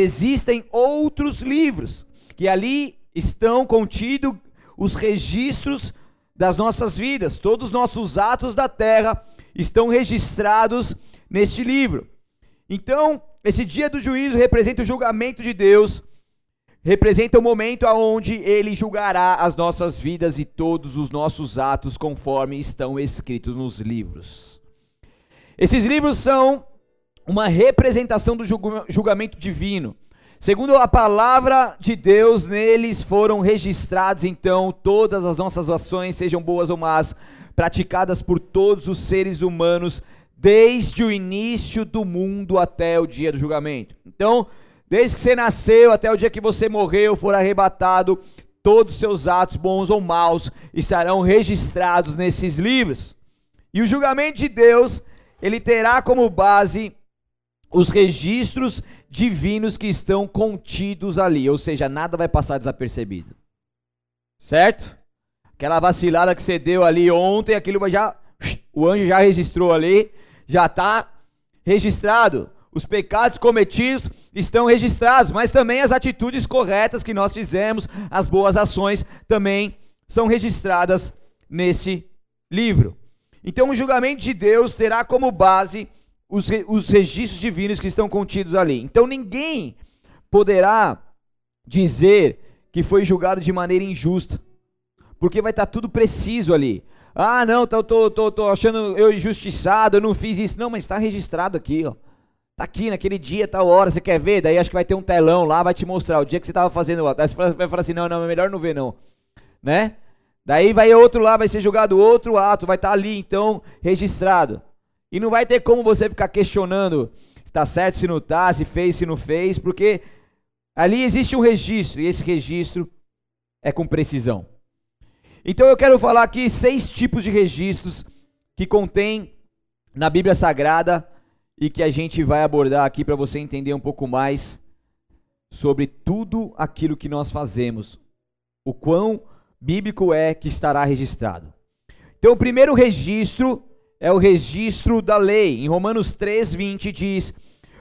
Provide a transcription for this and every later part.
Existem outros livros que ali estão contidos os registros das nossas vidas. Todos os nossos atos da terra estão registrados neste livro. Então, esse dia do juízo representa o julgamento de Deus, representa o momento onde Ele julgará as nossas vidas e todos os nossos atos conforme estão escritos nos livros. Esses livros são uma representação do julgamento divino. Segundo a palavra de Deus, neles foram registrados então todas as nossas ações, sejam boas ou más, praticadas por todos os seres humanos, desde o início do mundo até o dia do julgamento. Então, desde que você nasceu até o dia que você morreu, for arrebatado, todos os seus atos, bons ou maus, estarão registrados nesses livros. E o julgamento de Deus, ele terá como base os registros divinos que estão contidos ali, ou seja, nada vai passar desapercebido, certo? Aquela vacilada que você deu ali ontem, aquilo vai já, o anjo já registrou ali, já está registrado. Os pecados cometidos estão registrados, mas também as atitudes corretas que nós fizemos, as boas ações também são registradas nesse livro. Então o julgamento de Deus terá como base os registros divinos que estão contidos ali. Então ninguém poderá dizer que foi julgado de maneira injusta, porque vai estar tudo preciso ali. Ah, não, tô achando eu injustiçado, eu não fiz isso. Não, mas está registrado aqui, ó. Tá aqui naquele dia, tal hora, você quer ver? Daí acho que vai ter um telão lá, vai te mostrar o dia que você estava fazendo. Daí você vai falar assim, não, é melhor não ver não, né? Daí vai outro lá, vai ser julgado outro ato, vai estar ali então registrado. E não vai ter como você ficar questionando se tá certo, se não tá, se fez, se não fez, porque ali existe um registro, e esse registro é com precisão. Então eu quero falar aqui 6 tipos de registros que contém na Bíblia Sagrada, e que a gente vai abordar aqui para você entender um pouco mais sobre tudo aquilo que nós fazemos, o quão bíblico é que estará registrado. Então o primeiro registro é o registro da lei. Em Romanos 3:20 diz: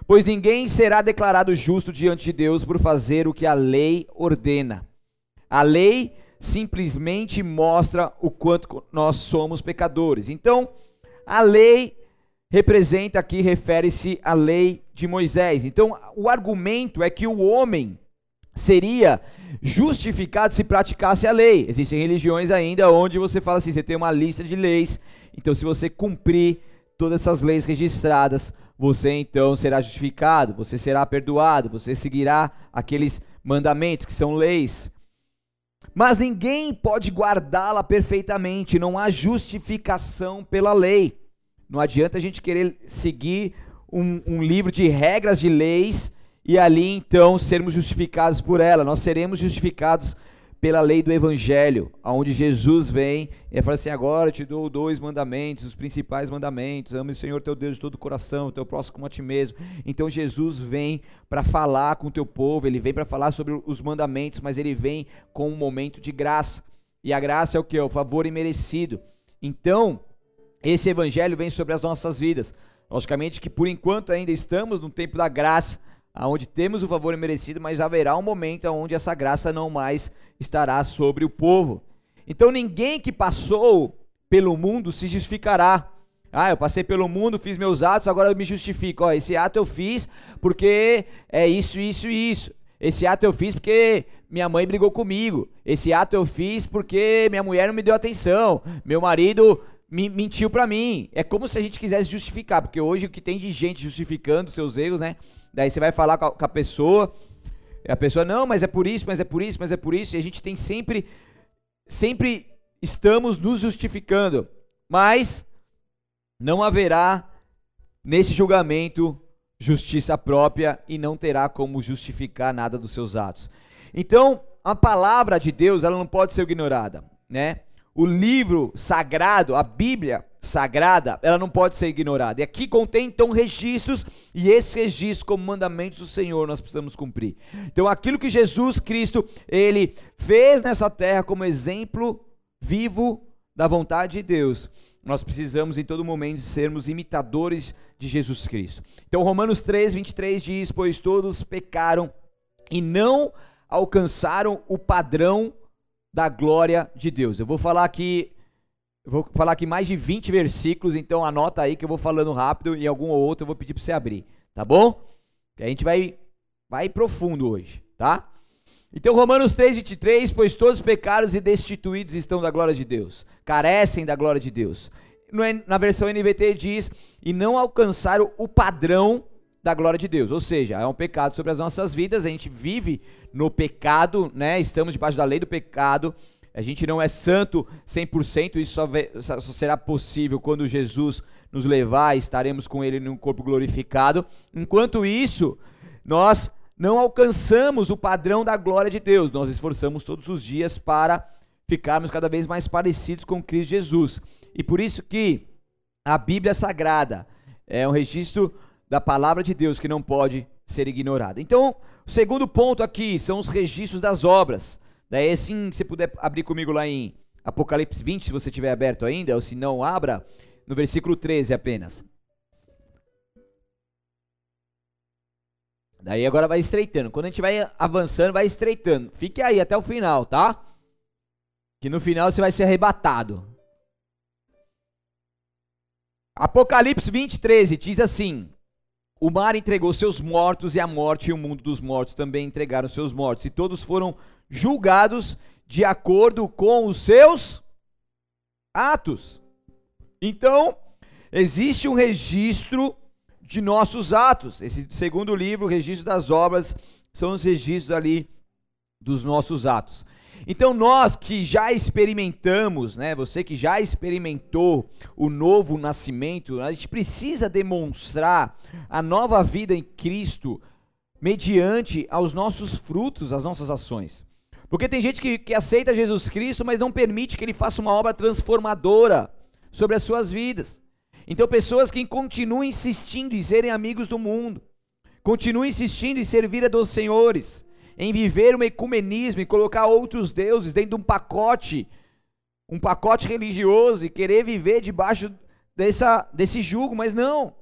pois ninguém será declarado justo diante de Deus por fazer o que a lei ordena. A lei simplesmente mostra o quanto nós somos pecadores. Então a lei representa aqui, refere-se à lei de Moisés. Então o argumento é que o homem seria justificado se praticasse a lei. Existem religiões ainda onde você fala assim, você tem uma lista de leis, então se você cumprir todas essas leis registradas, você então será justificado, você será perdoado, você seguirá aqueles mandamentos que são leis. Mas ninguém pode guardá-la perfeitamente, não há justificação pela lei. Não adianta a gente querer seguir um livro de regras de leis e ali então sermos justificados por ela. Nós seremos justificados pela lei do Evangelho, onde Jesus vem e fala assim, agora eu te dou 2 mandamentos, os principais mandamentos, ame o Senhor teu Deus de todo o coração, o teu próximo como a ti mesmo. Então Jesus vem para falar com o teu povo, ele vem para falar sobre os mandamentos, mas ele vem com um momento de graça, e a graça é o que? O favor imerecido. Então esse evangelho vem sobre as nossas vidas. Logicamente que por enquanto ainda estamos no tempo da graça, onde temos o favor merecido, mas haverá um momento onde essa graça não mais estará sobre o povo. Então ninguém que passou pelo mundo se justificará. Ah, eu passei pelo mundo, fiz meus atos, agora eu me justifico. Ó, esse ato eu fiz porque é isso. Esse ato eu fiz porque minha mãe brigou comigo. Esse ato eu fiz porque minha mulher não me deu atenção. Meu marido mentiu pra mim. É como se a gente quisesse justificar, porque hoje o que tem de gente justificando os seus erros, né? Daí você vai falar com a pessoa, e a pessoa, não, mas é por isso, mas é por isso, mas é por isso, e a gente tem sempre estamos nos justificando. Mas não haverá nesse julgamento justiça própria, e não terá como justificar nada dos seus atos. Então a palavra de Deus, ela não pode ser ignorada, né? O livro sagrado, a Bíblia sagrada, ela não pode ser ignorada. E aqui contém então registros, e esses registros como mandamentos do Senhor nós precisamos cumprir. Então aquilo que Jesus Cristo, ele fez nessa terra como exemplo vivo da vontade de Deus, Nós precisamos em todo momento sermos imitadores de Jesus Cristo. Então Romanos 3:23 diz: pois todos pecaram e não alcançaram o padrão da glória de Deus. Eu vou falar aqui mais de 20 versículos, então anota aí que eu vou falando rápido e algum ou outro eu vou pedir para você abrir, tá bom? E a gente vai profundo hoje, tá? Então Romanos 3:23, pois todos pecaram e destituídos estão da glória de Deus, carecem da glória de Deus. Na versão NVT diz: e não alcançaram o padrão da glória de Deus, ou seja, é um pecado sobre as nossas vidas, a gente vive no pecado, né? Estamos debaixo da lei do pecado, a gente não é santo 100%, isso só será possível quando Jesus nos levar e estaremos com Ele num corpo glorificado. Enquanto isso, nós não alcançamos o padrão da glória de Deus, nós esforçamos todos os dias para ficarmos cada vez mais parecidos com Cristo Jesus, e por isso que a Bíblia Sagrada é um registro da palavra de Deus que não pode ser ignorada. Então, o segundo ponto aqui são os registros das obras, daí assim, se você puder abrir comigo lá em Apocalipse 20, se você tiver aberto ainda, ou se não, abra no versículo 13 apenas. Daí agora vai estreitando, quando a gente vai avançando, vai estreitando, fique aí até o final, tá? Que no final você vai ser arrebatado. Apocalipse 20:13 diz assim: o mar entregou seus mortos e a morte e o mundo dos mortos também entregaram seus mortos, e todos foram julgados de acordo com os seus atos. Então, existe um registro de nossos atos. Esse segundo livro, o registro das obras, são os registros ali dos nossos atos. Então nós que já experimentamos, né, você que já experimentou o novo nascimento, a gente precisa demonstrar a nova vida em Cristo mediante aos nossos frutos, às nossas ações. Porque tem gente que aceita Jesus Cristo, mas não permite que Ele faça uma obra transformadora sobre as suas vidas. Então pessoas que continuam insistindo em serem amigos do mundo, continuam insistindo em servir a dos senhores, em viver um ecumenismo e colocar outros deuses dentro de um pacote religioso e querer viver debaixo desse jugo, mas não.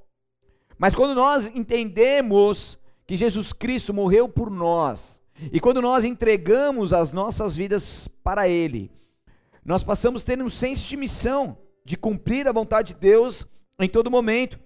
Mas quando nós entendemos que Jesus Cristo morreu por nós, e quando nós entregamos as nossas vidas para Ele, nós passamos a ter um senso de missão, de cumprir a vontade de Deus em todo momento.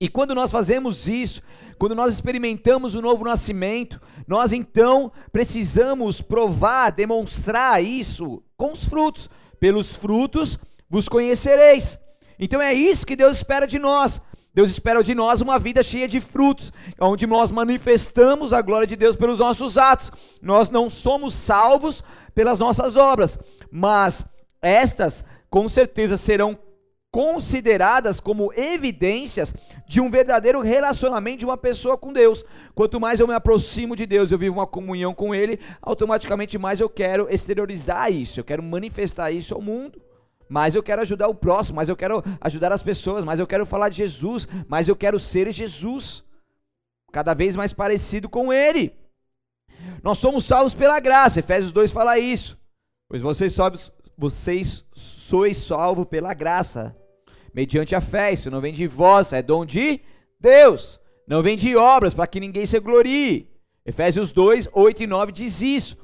E quando nós fazemos isso, quando nós experimentamos o novo nascimento, nós então precisamos provar, demonstrar isso com os frutos. Pelos frutos vos conhecereis. Então é isso que Deus espera de nós. Deus espera de nós uma vida cheia de frutos, onde nós manifestamos a glória de Deus pelos nossos atos. Nós não somos salvos pelas nossas obras, mas estas com certeza serão consideradas como evidências de um verdadeiro relacionamento de uma pessoa com Deus. Quanto mais eu me aproximo de Deus, eu vivo uma comunhão com Ele, automaticamente mais eu quero exteriorizar isso, eu quero manifestar isso ao mundo, mas eu quero ajudar o próximo, mas eu quero ajudar as pessoas, mas eu quero falar de Jesus, mas eu quero ser Jesus, cada vez mais parecido com Ele. Nós somos salvos pela graça, Efésios 2 fala isso, pois vocês sois salvos pela graça, mediante a fé, isso não vem de vós, é dom de Deus, não vem de obras, para que ninguém se glorie. Efésios 2:8-9 diz isso.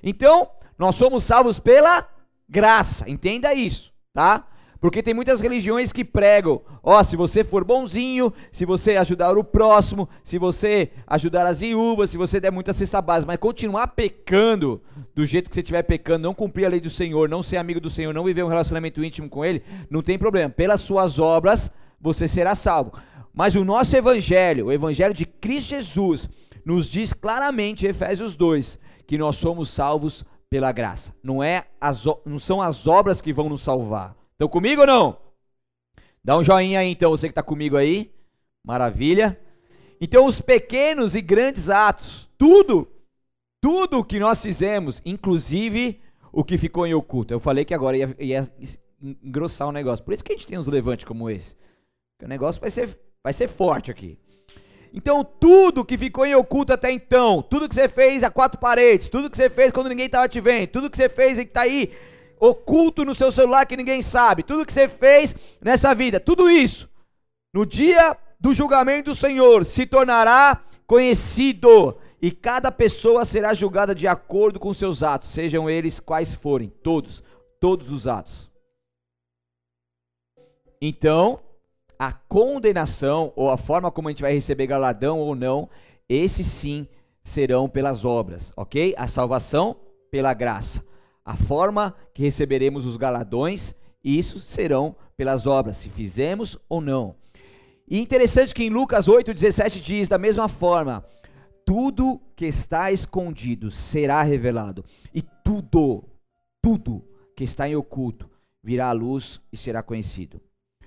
Então, nós somos salvos pela graça, entenda isso, tá? Porque tem muitas religiões que pregam, se você for bonzinho, se você ajudar o próximo, se você ajudar as viúvas, se você der muita cesta básica, mas continuar pecando do jeito que você estiver pecando, não cumprir a lei do Senhor, não ser amigo do Senhor, não viver um relacionamento íntimo com Ele, não tem problema, pelas suas obras você será salvo. Mas o nosso evangelho, o evangelho de Cristo Jesus, nos diz claramente, Efésios 2, que nós somos salvos pela graça, não são as obras que vão nos salvar. Estão comigo ou não? Dá um joinha aí então, você que está comigo aí, maravilha. Então os pequenos e grandes atos, tudo o que nós fizemos, inclusive o que ficou em oculto. Eu falei que agora ia engrossar o negócio, por isso que a gente tem uns levantes como esse, porque o negócio vai ser forte aqui. Então tudo que ficou em oculto até então, tudo que você fez a quatro paredes, tudo que você fez quando ninguém estava te vendo, tudo que você fez e que está aí oculto no seu celular que ninguém sabe, tudo que você fez nessa vida, tudo isso, no dia do julgamento do Senhor, se tornará conhecido, e cada pessoa será julgada de acordo com seus atos, sejam eles quais forem, todos os atos. Então, a condenação, ou a forma como a gente vai receber galardão ou não, esse sim serão pelas obras, ok? A salvação pela graça. A forma que receberemos os galardões, isso serão pelas obras, se fizemos ou não. E interessante que em Lucas 8,17 diz da mesma forma: tudo que está escondido será revelado, e tudo que está em oculto virá à luz e será conhecido.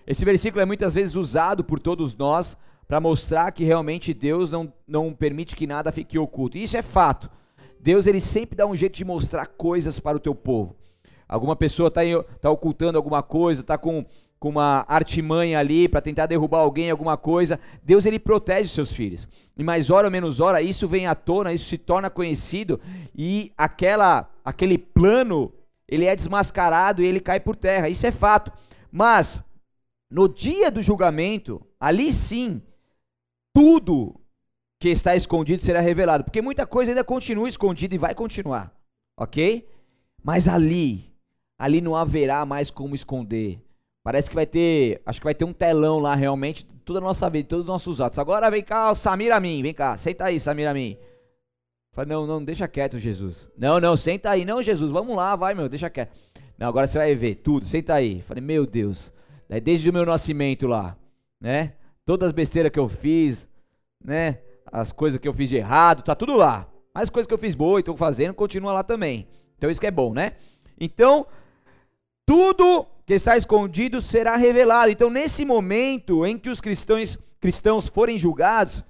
Esse versículo é muitas vezes usado por todos nós para mostrar que realmente Deus não permite que nada fique oculto. Isso é fato. Deus, ele sempre dá um jeito de mostrar coisas para o teu povo. Alguma pessoa está ocultando alguma coisa, está com uma artimanha ali para tentar derrubar alguém, alguma coisa. Deus, ele protege os seus filhos. E mais hora ou menos hora, isso vem à tona, isso se torna conhecido, e aquele plano, ele é desmascarado e ele cai por terra. Isso é fato. Mas no dia do julgamento, ali sim, tudo que está escondido será revelado, porque muita coisa ainda continua escondida e vai continuar, ok? Mas ali não haverá mais como esconder. Parece que vai ter um telão lá realmente, toda a nossa vida, todos os nossos atos. Agora vem cá, Samir Amin, vem cá, senta aí, Samir Amin. Fala, não, deixa quieto, Jesus. Não, senta aí, não, Jesus, vamos lá, vai, meu, deixa quieto. Não, agora você vai ver tudo, senta aí. Falei, meu Deus, desde o meu nascimento lá, né, todas as besteiras que eu fiz, né, as coisas que eu fiz de errado, tá tudo lá. Mas as coisas que eu fiz boa e tô fazendo, continua lá também. Então isso que é bom, né? Então, tudo que está escondido será revelado. Então nesse momento em que os cristãos forem julgados,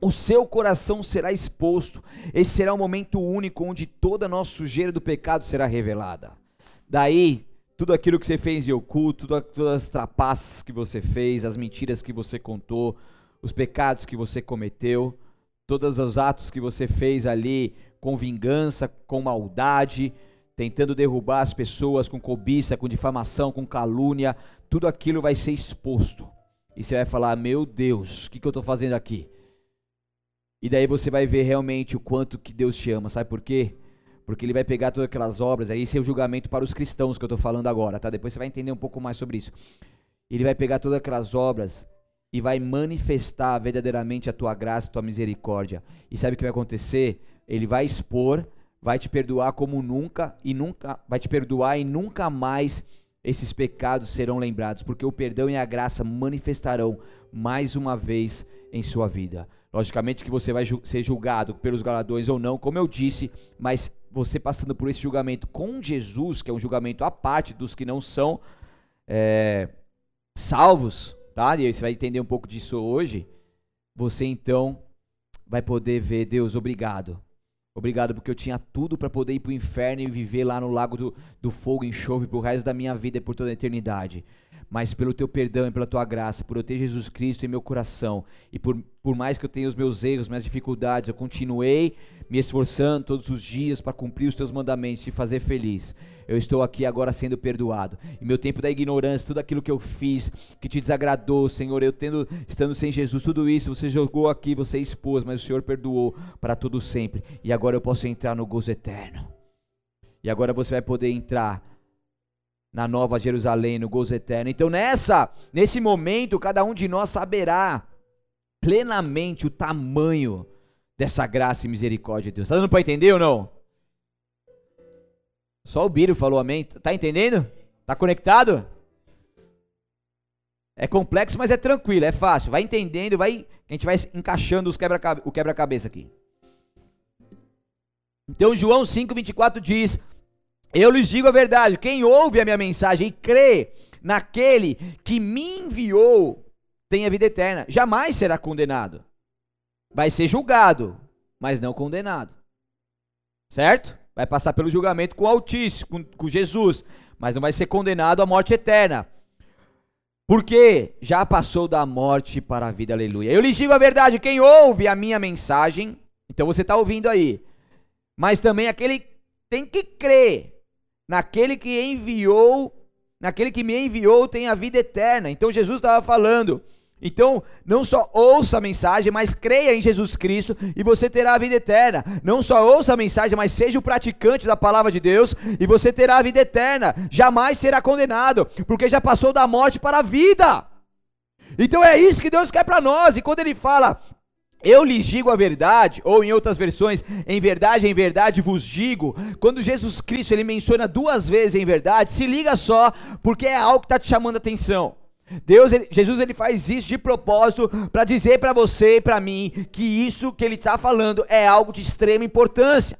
o seu coração será exposto. Esse será um momento único onde toda a nossa sujeira do pecado será revelada. Daí, tudo aquilo que você fez em oculto, todas as trapaças que você fez, as mentiras que você contou, os pecados que você cometeu, todos os atos que você fez ali com vingança, com maldade, tentando derrubar as pessoas, com cobiça, com difamação, com calúnia, tudo aquilo vai ser exposto. E você vai falar, meu Deus, o que eu estou fazendo aqui? E daí você vai ver realmente o quanto que Deus te ama, sabe por quê? Porque ele vai pegar todas aquelas obras, aí esse é o julgamento para os cristãos que eu estou falando agora, tá? Depois você vai entender um pouco mais sobre isso. Ele vai pegar todas aquelas obras e vai manifestar verdadeiramente a tua graça, a tua misericórdia. E sabe o que vai acontecer? Ele vai expor, vai te perdoar como nunca, e nunca vai te perdoar, e nunca mais esses pecados serão lembrados, porque o perdão e a graça manifestarão mais uma vez em sua vida. Logicamente que você vai ser julgado pelos galardões ou não, como eu disse, mas você passando por esse julgamento com Jesus, que é um julgamento à parte dos que não são salvos, tá? E você vai entender um pouco disso hoje. Você então vai poder ver, Deus, obrigado porque eu tinha tudo para poder ir para o inferno e viver lá no lago do fogo e enxofre para o resto da minha vida e por toda a eternidade, mas pelo teu perdão e pela tua graça, por eu ter Jesus Cristo em meu coração, e por mais que eu tenha os meus erros, minhas dificuldades, eu continuei me esforçando todos os dias para cumprir os teus mandamentos, te fazer feliz. Eu estou aqui agora sendo perdoado, e meu tempo da ignorância, tudo aquilo que eu fiz, que te desagradou, Senhor, eu estando sem Jesus, tudo isso, você jogou aqui, você expôs, mas o Senhor perdoou para todo sempre, e agora eu posso entrar no gozo eterno, e agora você vai poder entrar na Nova Jerusalém, no gozo eterno. Então nesse momento, cada um de nós saberá plenamente o tamanho dessa graça e misericórdia de Deus. Está dando para entender ou não? Só o Bírio falou amém. Está entendendo? Está conectado? É complexo, mas é tranquilo, é fácil. Vai entendendo, a gente vai encaixando o quebra-cabeça aqui. Então João 5,24 diz: eu lhes digo a verdade, quem ouve a minha mensagem e crê naquele que me enviou tem a vida eterna, jamais será condenado. Vai ser julgado, mas não condenado. Certo? Vai passar pelo julgamento com o Altíssimo, com Jesus, mas não vai ser condenado à morte eterna, porque já passou da morte para a vida, aleluia. Eu lhes digo a verdade, quem ouve a minha mensagem, então você está ouvindo aí, mas também aquele tem que crer naquele que me enviou tem a vida eterna. Então Jesus estava falando, então não só ouça a mensagem, mas creia em Jesus Cristo e você terá a vida eterna. Não só ouça a mensagem, mas seja o praticante da palavra de Deus e você terá a vida eterna. Jamais será condenado, porque já passou da morte para a vida. Então é isso que Deus quer para nós. E quando Ele fala, eu lhes digo a verdade, ou em outras versões, em verdade vos digo. Quando Jesus Cristo ele menciona duas vezes em verdade, se liga só, porque é algo que está te chamando a atenção. Jesus ele faz isso de propósito para dizer para você e para mim que isso que ele está falando é algo de extrema importância.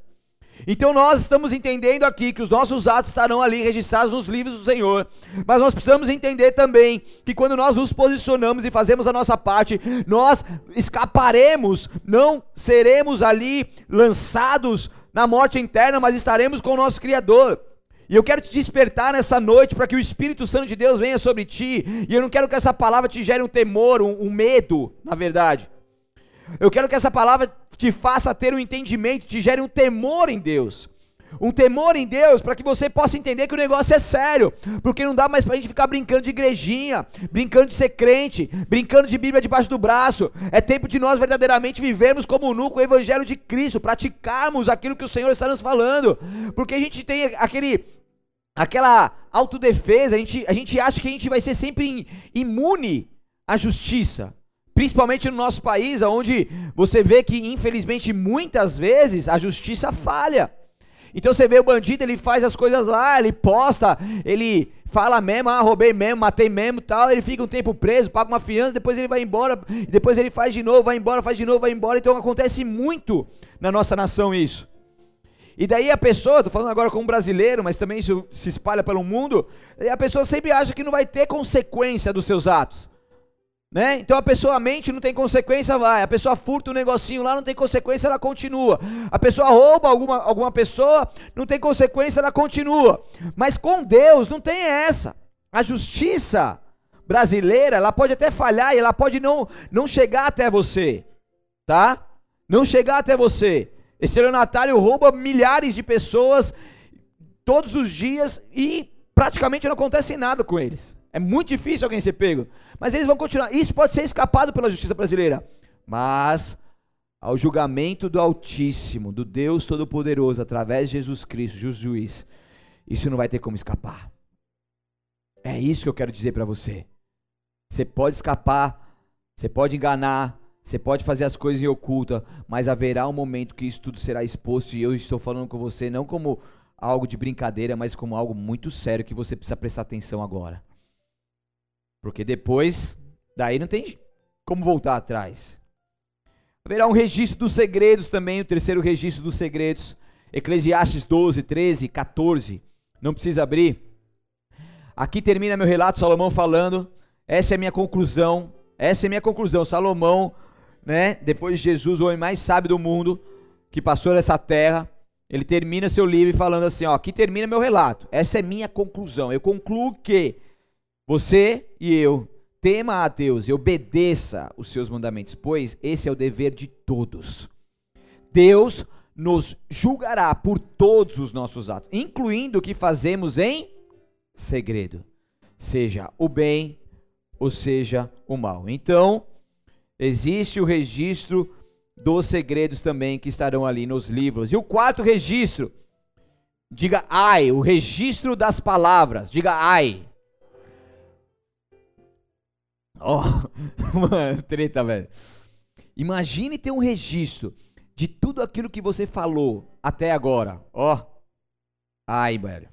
Então nós estamos entendendo aqui que os nossos atos estarão ali registrados nos livros do Senhor, mas nós precisamos entender também que quando nós nos posicionamos e fazemos a nossa parte, nós escaparemos, não seremos ali lançados na morte eterna, mas estaremos com o nosso Criador. E eu quero te despertar nessa noite para que o Espírito Santo de Deus venha sobre ti, e eu não quero que essa palavra te gere um temor, um medo, na verdade. Eu quero que essa palavra te faça ter um entendimento, te gere um temor em Deus. Um temor em Deus para que você possa entender que o negócio é sério. Porque não dá mais para a gente ficar brincando de igrejinha, brincando de ser crente, brincando de Bíblia debaixo do braço. É tempo de nós verdadeiramente vivermos como nunca o Evangelho de Cristo, praticarmos aquilo que o Senhor está nos falando. Porque a gente tem aquela autodefesa, a gente acha que a gente vai ser sempre imune à justiça. Principalmente no nosso país, onde você vê que, infelizmente, muitas vezes a justiça falha. Então você vê o bandido, ele faz as coisas lá, ele posta, ele fala mesmo, roubei mesmo, matei mesmo, tal. Ele fica um tempo preso, paga uma fiança, depois ele vai embora, depois ele faz de novo, vai embora, faz de novo, vai embora. Então acontece muito na nossa nação isso. E daí a pessoa, estou falando agora como brasileiro, mas também isso se espalha pelo mundo, a pessoa sempre acha que não vai ter consequência dos seus atos. Né? Então a pessoa mente, não tem consequência, vai. A pessoa furta um negocinho lá, não tem consequência, ela continua. A pessoa rouba alguma pessoa, não tem consequência, ela continua. Mas com Deus não tem essa. A justiça brasileira, ela pode até falhar e ela pode não chegar até você, tá? Não chegar até você. Esse estelionatário rouba milhares de pessoas todos os dias e praticamente não acontece nada com eles. É muito difícil alguém ser pego, mas eles vão continuar. Isso pode ser escapado pela justiça brasileira, mas ao julgamento do Altíssimo, do Deus Todo-Poderoso, através de Jesus Cristo, juiz, isso não vai ter como escapar. É isso que eu quero dizer para você. Você pode escapar, você pode enganar, você pode fazer as coisas em oculta, mas haverá um momento que isso tudo será exposto, e eu estou falando com você não como algo de brincadeira, mas como algo muito sério que você precisa prestar atenção agora. Porque depois, daí não tem como voltar atrás. Haverá um registro dos segredos também, o terceiro registro dos segredos. Eclesiastes 12, 13, 14, não precisa abrir. Aqui termina meu relato, Salomão falando, essa é a minha conclusão. Salomão, né, depois de Jesus, o homem mais sábio do mundo, que passou nessa terra, ele termina seu livro falando assim, ó, aqui termina meu relato, essa é minha conclusão, eu concluo que você e eu, tema a Deus e obedeça os seus mandamentos, pois esse é o dever de todos. Deus nos julgará por todos os nossos atos, incluindo o que fazemos em segredo, seja o bem ou seja o mal. Então, existe o registro dos segredos também que estarão ali nos livros. E o quarto registro, diga ai, o registro das palavras, diga ai. Ó, mano, treta, velho. Imagine ter um registro de tudo aquilo que você falou até agora. Ó. Ai, velho.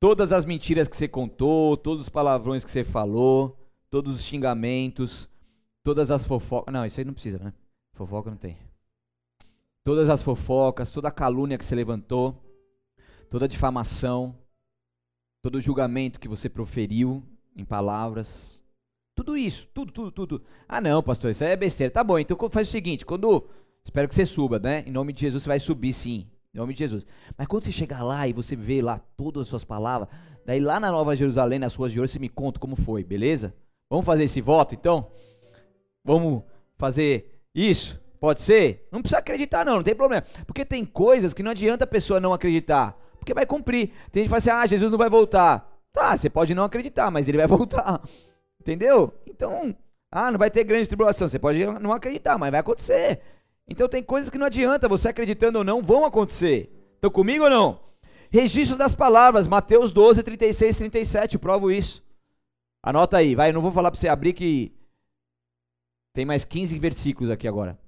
Todas as mentiras que você contou, todos os palavrões que você falou, todos os xingamentos, todas as fofocas. Não, isso aí não precisa, né? Fofoca não tem. Todas as fofocas, toda a calúnia que você levantou, toda a difamação, todo o julgamento que você proferiu em palavras, tudo isso, tudo, ah não pastor, isso aí é besteira, tá bom, então faz o seguinte, espero que você suba, né, em nome de Jesus você vai subir sim, em nome de Jesus, mas quando você chegar lá e você vê lá todas as suas palavras, daí lá na Nova Jerusalém, nas ruas de ouro, você me conta como foi, beleza? Vamos fazer esse voto então? Vamos fazer isso? Pode ser? Não precisa acreditar não, não tem problema. Porque tem coisas que não adianta a pessoa não acreditar, porque vai cumprir. Tem gente que fala assim, ah, Jesus não vai voltar. Tá, você pode não acreditar, mas ele vai voltar. Entendeu? Então, ah, não vai ter grande tribulação. Você pode não acreditar, mas vai acontecer. Então tem coisas que não adianta, você acreditando ou não, vão acontecer. Estão comigo ou não? Registro das palavras, Mateus 12, 36, 37, eu provo isso. Anota aí, vai, eu não vou falar para você abrir que tem mais 15 versículos aqui agora.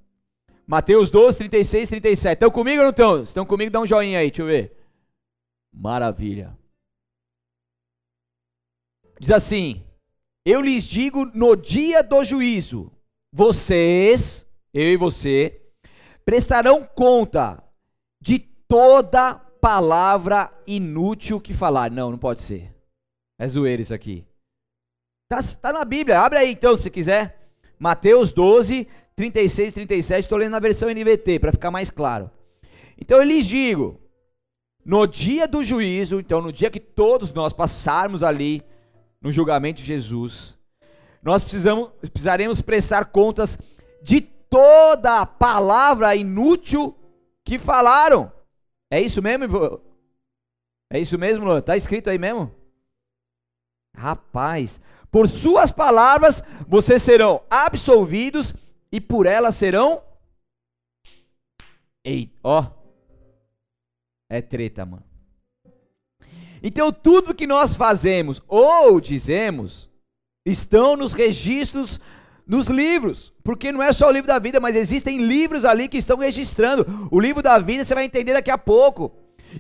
Mateus 12, 36, 37, estão comigo ou não estão? Estão comigo, dá um joinha aí, deixa eu ver. Maravilha. Diz assim, eu lhes digo no dia do juízo, vocês, eu e você, prestarão conta de toda palavra inútil que falar. Não, não pode ser. É zoeira isso aqui. Tá na Bíblia, abre aí então se quiser. Mateus 12, 36, 37, estou lendo na versão NVT para ficar mais claro. Então eu lhes digo, no dia do juízo, então no dia que todos nós passarmos ali no julgamento de Jesus, nós precisaremos prestar contas de toda palavra inútil que falaram. É isso mesmo, Ivo? É isso mesmo, Luan? Tá escrito aí mesmo? Rapaz, por suas palavras vocês serão absolvidos e por elas serão... Ei, ó. É treta, mano. Então tudo que nós fazemos ou dizemos estão nos registros, nos livros, porque não é só o livro da vida, mas existem livros ali que estão registrando. O livro da vida você vai entender daqui a pouco,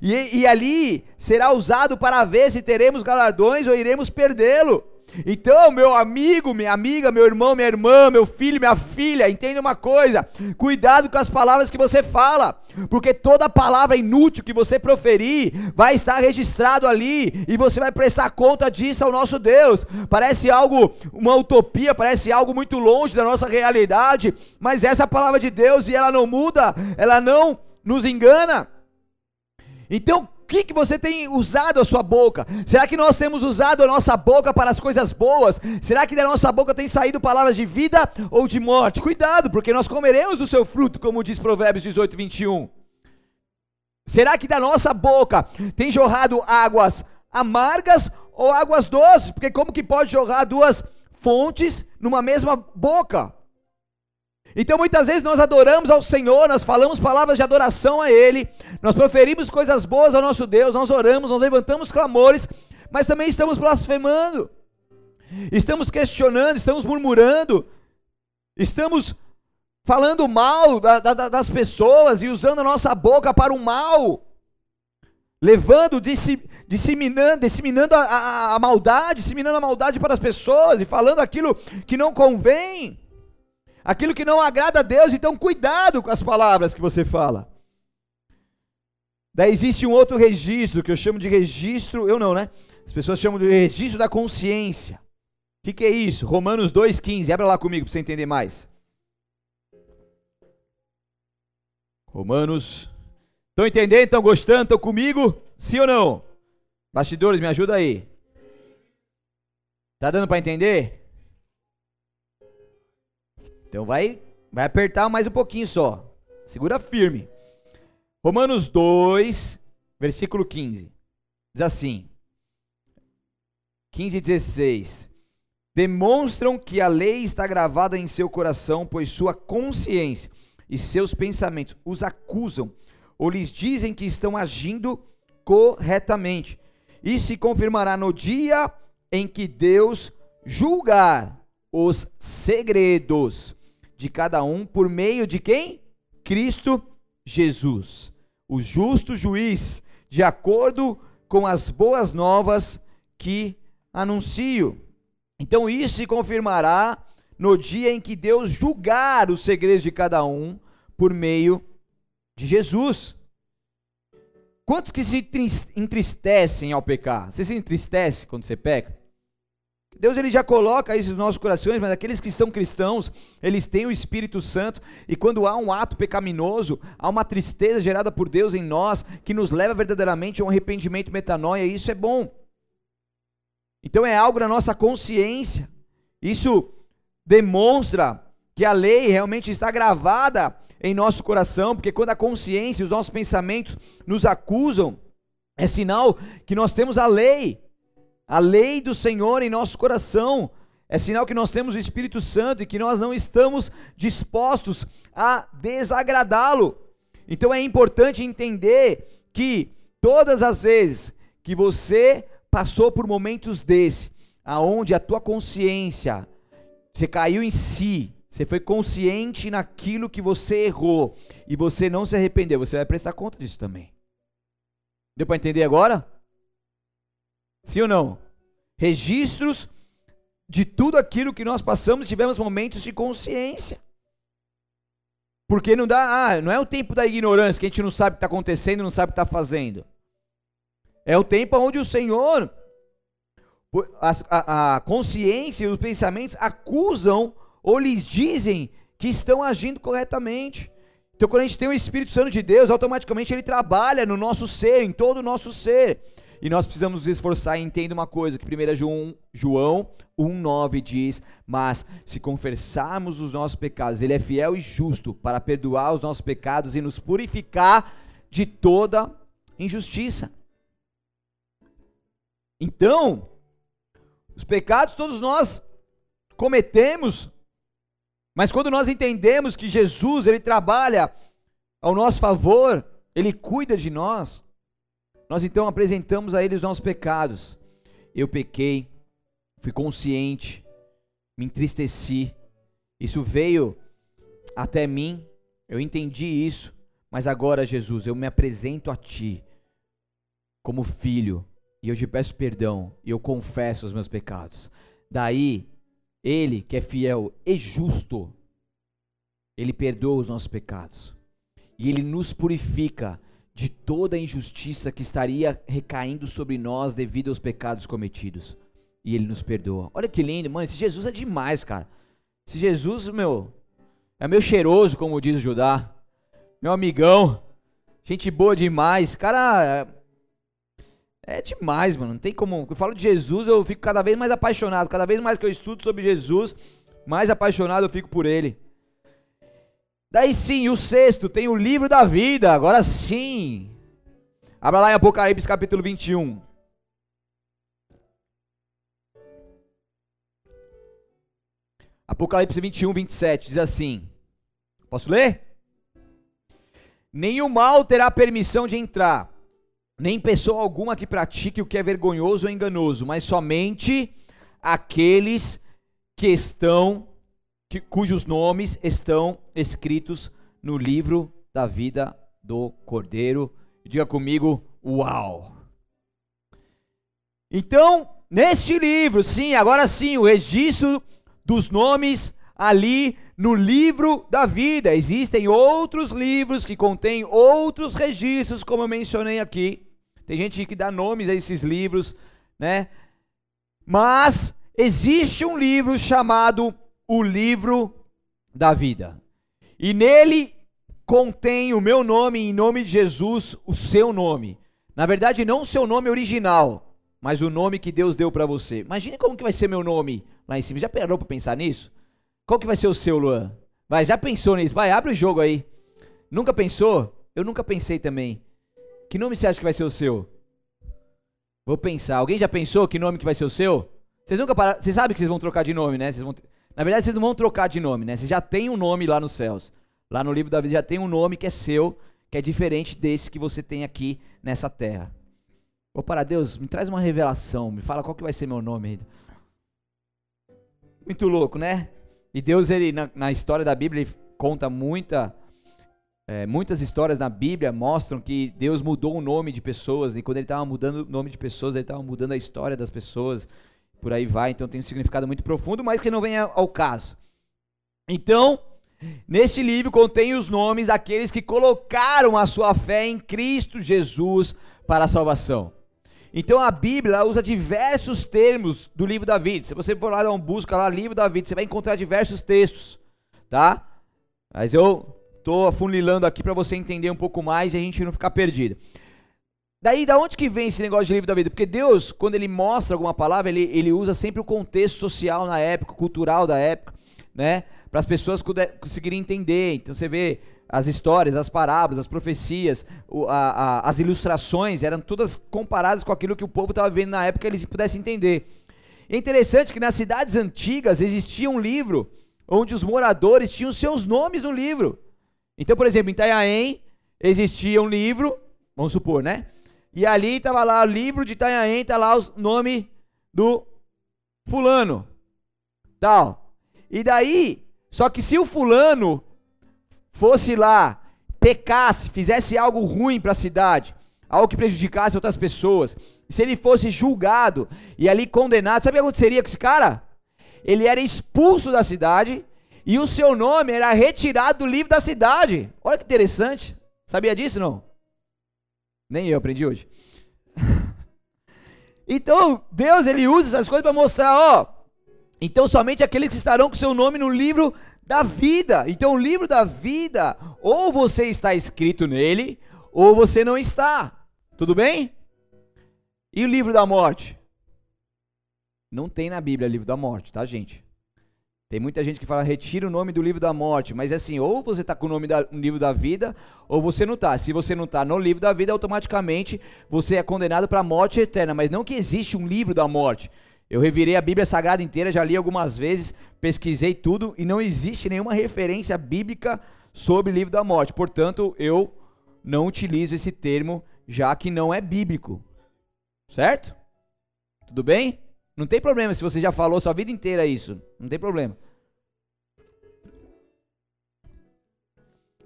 e ali será usado para ver se teremos galardões ou iremos perdê-lo. Então, meu amigo, minha amiga, meu irmão, minha irmã, meu filho, minha filha, entenda uma coisa, cuidado com as palavras que você fala, porque toda palavra inútil que você proferir vai estar registrado ali, e você vai prestar conta disso ao nosso Deus. Parece algo, uma utopia, parece algo muito longe da nossa realidade, mas essa é a palavra de Deus e ela não muda, ela não nos engana. Então, o que você tem usado a sua boca? Será que nós temos usado a nossa boca para as coisas boas? Será que da nossa boca tem saído palavras de vida ou de morte? Cuidado, porque nós comeremos do seu fruto, como diz Provérbios 18, 21. Será que da nossa boca tem jorrado águas amargas ou águas doces? Porque como que pode jorrar duas fontes numa mesma boca? Então muitas vezes nós adoramos ao Senhor, nós falamos palavras de adoração a Ele, nós proferimos coisas boas ao nosso Deus, nós oramos, nós levantamos clamores, mas também estamos blasfemando, estamos questionando, estamos murmurando, estamos falando mal das pessoas e usando a nossa boca para o mal, levando, disseminando a maldade para as pessoas e falando aquilo que não convém, aquilo que não agrada a Deus. Então cuidado com as palavras que você fala. Daí existe um outro registro, que eu chamo de registro, eu não, né? As pessoas chamam de registro da consciência. O que é isso? Romanos 2,15, abre lá comigo para você entender mais. Romanos, estão entendendo, estão gostando, estão comigo? Sim ou não? Bastidores, me ajuda aí. Tá dando para entender? Então vai apertar mais um pouquinho só. Segura firme. Romanos 2, versículo 15. Diz assim. 15 e 16. Demonstram que a lei está gravada em seu coração, pois sua consciência e seus pensamentos os acusam, ou lhes dizem que estão agindo corretamente. E se confirmará no dia em que Deus julgar os segredos de cada um, por meio de quem? Cristo Jesus, o justo juiz, de acordo com as boas novas que anuncio. Então isso se confirmará no dia em que Deus julgar os segredos de cada um, por meio de Jesus. Quantos que se entristecem ao pecar? Você se entristece quando você peca? Deus ele já coloca isso nos nossos corações, mas aqueles que são cristãos, eles têm o Espírito Santo, e quando há um ato pecaminoso, há uma tristeza gerada por Deus em nós, que nos leva verdadeiramente a um arrependimento, metanoia, e isso é bom. Então é algo na nossa consciência, isso demonstra que a lei realmente está gravada em nosso coração, porque quando a consciência e os nossos pensamentos nos acusam, é sinal que nós temos a lei do Senhor em nosso coração. É sinal que nós temos o Espírito Santo e que nós não estamos dispostos a desagradá-lo. Então é importante entender que todas as vezes que você passou por momentos desse, aonde a tua consciência, você caiu em si, você foi consciente naquilo que você errou e você não se arrependeu, você vai prestar conta disso também. Deu para entender agora? Sim ou não? Registros de tudo aquilo que nós passamos, tivemos momentos de consciência. Porque não dá, não é o tempo da ignorância, que a gente não sabe o que está acontecendo, não sabe o que está fazendo. É o tempo onde o Senhor, a consciência e os pensamentos acusam ou lhes dizem que estão agindo corretamente. Então quando a gente tem o Espírito Santo de Deus, automaticamente ele trabalha no nosso ser, em todo o nosso ser. E nós precisamos nos esforçar e entender uma coisa, que 1 João 1,9 diz: mas se confessarmos os nossos pecados, ele é fiel e justo para perdoar os nossos pecados e nos purificar de toda injustiça. Então, os pecados todos nós cometemos, mas quando nós entendemos que Jesus, ele trabalha ao nosso favor, ele cuida de nós, nós então apresentamos a ele os nossos pecados. Eu pequei, fui consciente, me entristeci, isso veio até mim, eu entendi isso, mas agora, Jesus, eu me apresento a ti como filho, e eu te peço perdão, e eu confesso os meus pecados. Daí, ele que é fiel e justo, ele perdoa os nossos pecados, e ele nos purifica de toda a injustiça que estaria recaindo sobre nós devido aos pecados cometidos. E ele nos perdoa. Olha que lindo, mano. Esse Jesus é demais, cara. Esse Jesus, meu, é meu cheiroso, como diz o Judá. Meu amigão. Gente boa demais. Cara, é demais, mano. Não tem como. Eu falo de Jesus, eu fico cada vez mais apaixonado. Cada vez mais que eu estudo sobre Jesus, mais apaixonado eu fico por ele. Daí sim, o sexto tem o livro da vida. Agora sim. Abra lá em Apocalipse capítulo 21. Apocalipse 21, 27, diz assim, posso ler? Nenhum mal terá permissão de entrar, nem pessoa alguma que pratique o que é vergonhoso ou enganoso, mas somente aqueles que estão, cujos nomes estão escritos no livro da vida do Cordeiro. Diga comigo, uau! Então, neste livro, sim, agora sim, o registro dos nomes ali no livro da vida. Existem outros livros que contêm outros registros, como eu mencionei aqui. Tem gente que dá nomes a esses livros, né? Mas existe um livro chamado o livro da vida. E nele contém o meu nome, em nome de Jesus, o seu nome. Na verdade, não o seu nome original, mas o nome que Deus deu para você. Imagine como que vai ser meu nome lá em cima. Já parou para pensar nisso? Qual que vai ser o seu, Luan? Vai, já pensou nisso? Vai, abre o jogo aí. Nunca pensou? Eu nunca pensei também. Que nome você acha que vai ser o seu? Vou pensar. Alguém já pensou que nome que vai ser o seu? Vocês nunca pararam? Vocês sabem que vocês vão trocar de nome, né? Na verdade, vocês não vão trocar de nome, né? Vocês já têm um nome lá nos céus. Lá no livro da vida já tem um nome que é seu, que é diferente desse que você tem aqui nessa terra. Vou parar, Deus, me traz uma revelação. Me fala qual que vai ser meu nome ainda. Muito louco, né? E Deus, ele, na história da Bíblia, ele conta muitas histórias na Bíblia, mostram que Deus mudou o nome de pessoas, e quando ele estava mudando o nome de pessoas, ele estava mudando a história das pessoas, por aí vai. Então tem um significado muito profundo, mas que não vem ao caso. Então, neste livro contém os nomes daqueles que colocaram a sua fé em Cristo Jesus para a salvação. Então a Bíblia usa diversos termos do livro da vida. Se você for lá dar uma busca lá, livro da vida, você vai encontrar diversos textos, tá? Mas eu tô afunilando aqui para você entender um pouco mais e a gente não ficar perdido. Daí, da onde que vem esse negócio de livro da vida? Porque Deus, quando ele mostra alguma palavra, ele usa sempre o contexto social na época, cultural da época, né? Para as pessoas conseguirem entender. Então você vê as histórias, as parábolas, as profecias, as ilustrações, eram todas comparadas com aquilo que o povo estava vendo na época e eles pudessem entender. É interessante que nas cidades antigas existia um livro onde os moradores tinham seus nomes no livro. Então, por exemplo, em Itanhaém existia um livro, vamos supor, né? E ali estava lá o livro de Itanhaém, está lá o nome do fulano, tal. E daí, só que se o fulano fosse lá, pecasse, fizesse algo ruim para a cidade, algo que prejudicasse outras pessoas, se ele fosse julgado e ali condenado, sabe o que aconteceria com esse cara? Ele era expulso da cidade e o seu nome era retirado do livro da cidade. Olha que interessante. Sabia disso, não? Nem eu aprendi hoje. Então, Deus, ele usa essas coisas para mostrar, ó, então somente aqueles que estarão com seu nome no livro da vida. Então, o livro da vida, ou você está escrito nele, ou você não está. Tudo bem? E o livro da morte? Não tem na Bíblia livro da morte, tá, gente? Tem muita gente que fala, retira o nome do livro da morte, mas é assim, ou você está com o nome no livro da vida, ou você não está. Se você não está no livro da vida, automaticamente você é condenado para a morte eterna, mas não que existe um livro da morte. Eu revirei a Bíblia Sagrada inteira, já li algumas vezes, pesquisei tudo, e não existe nenhuma referência bíblica sobre o livro da morte. Portanto, eu não utilizo esse termo, já que não é bíblico. Certo? Tudo bem? Não tem problema se você já falou sua vida inteira isso. Não tem problema.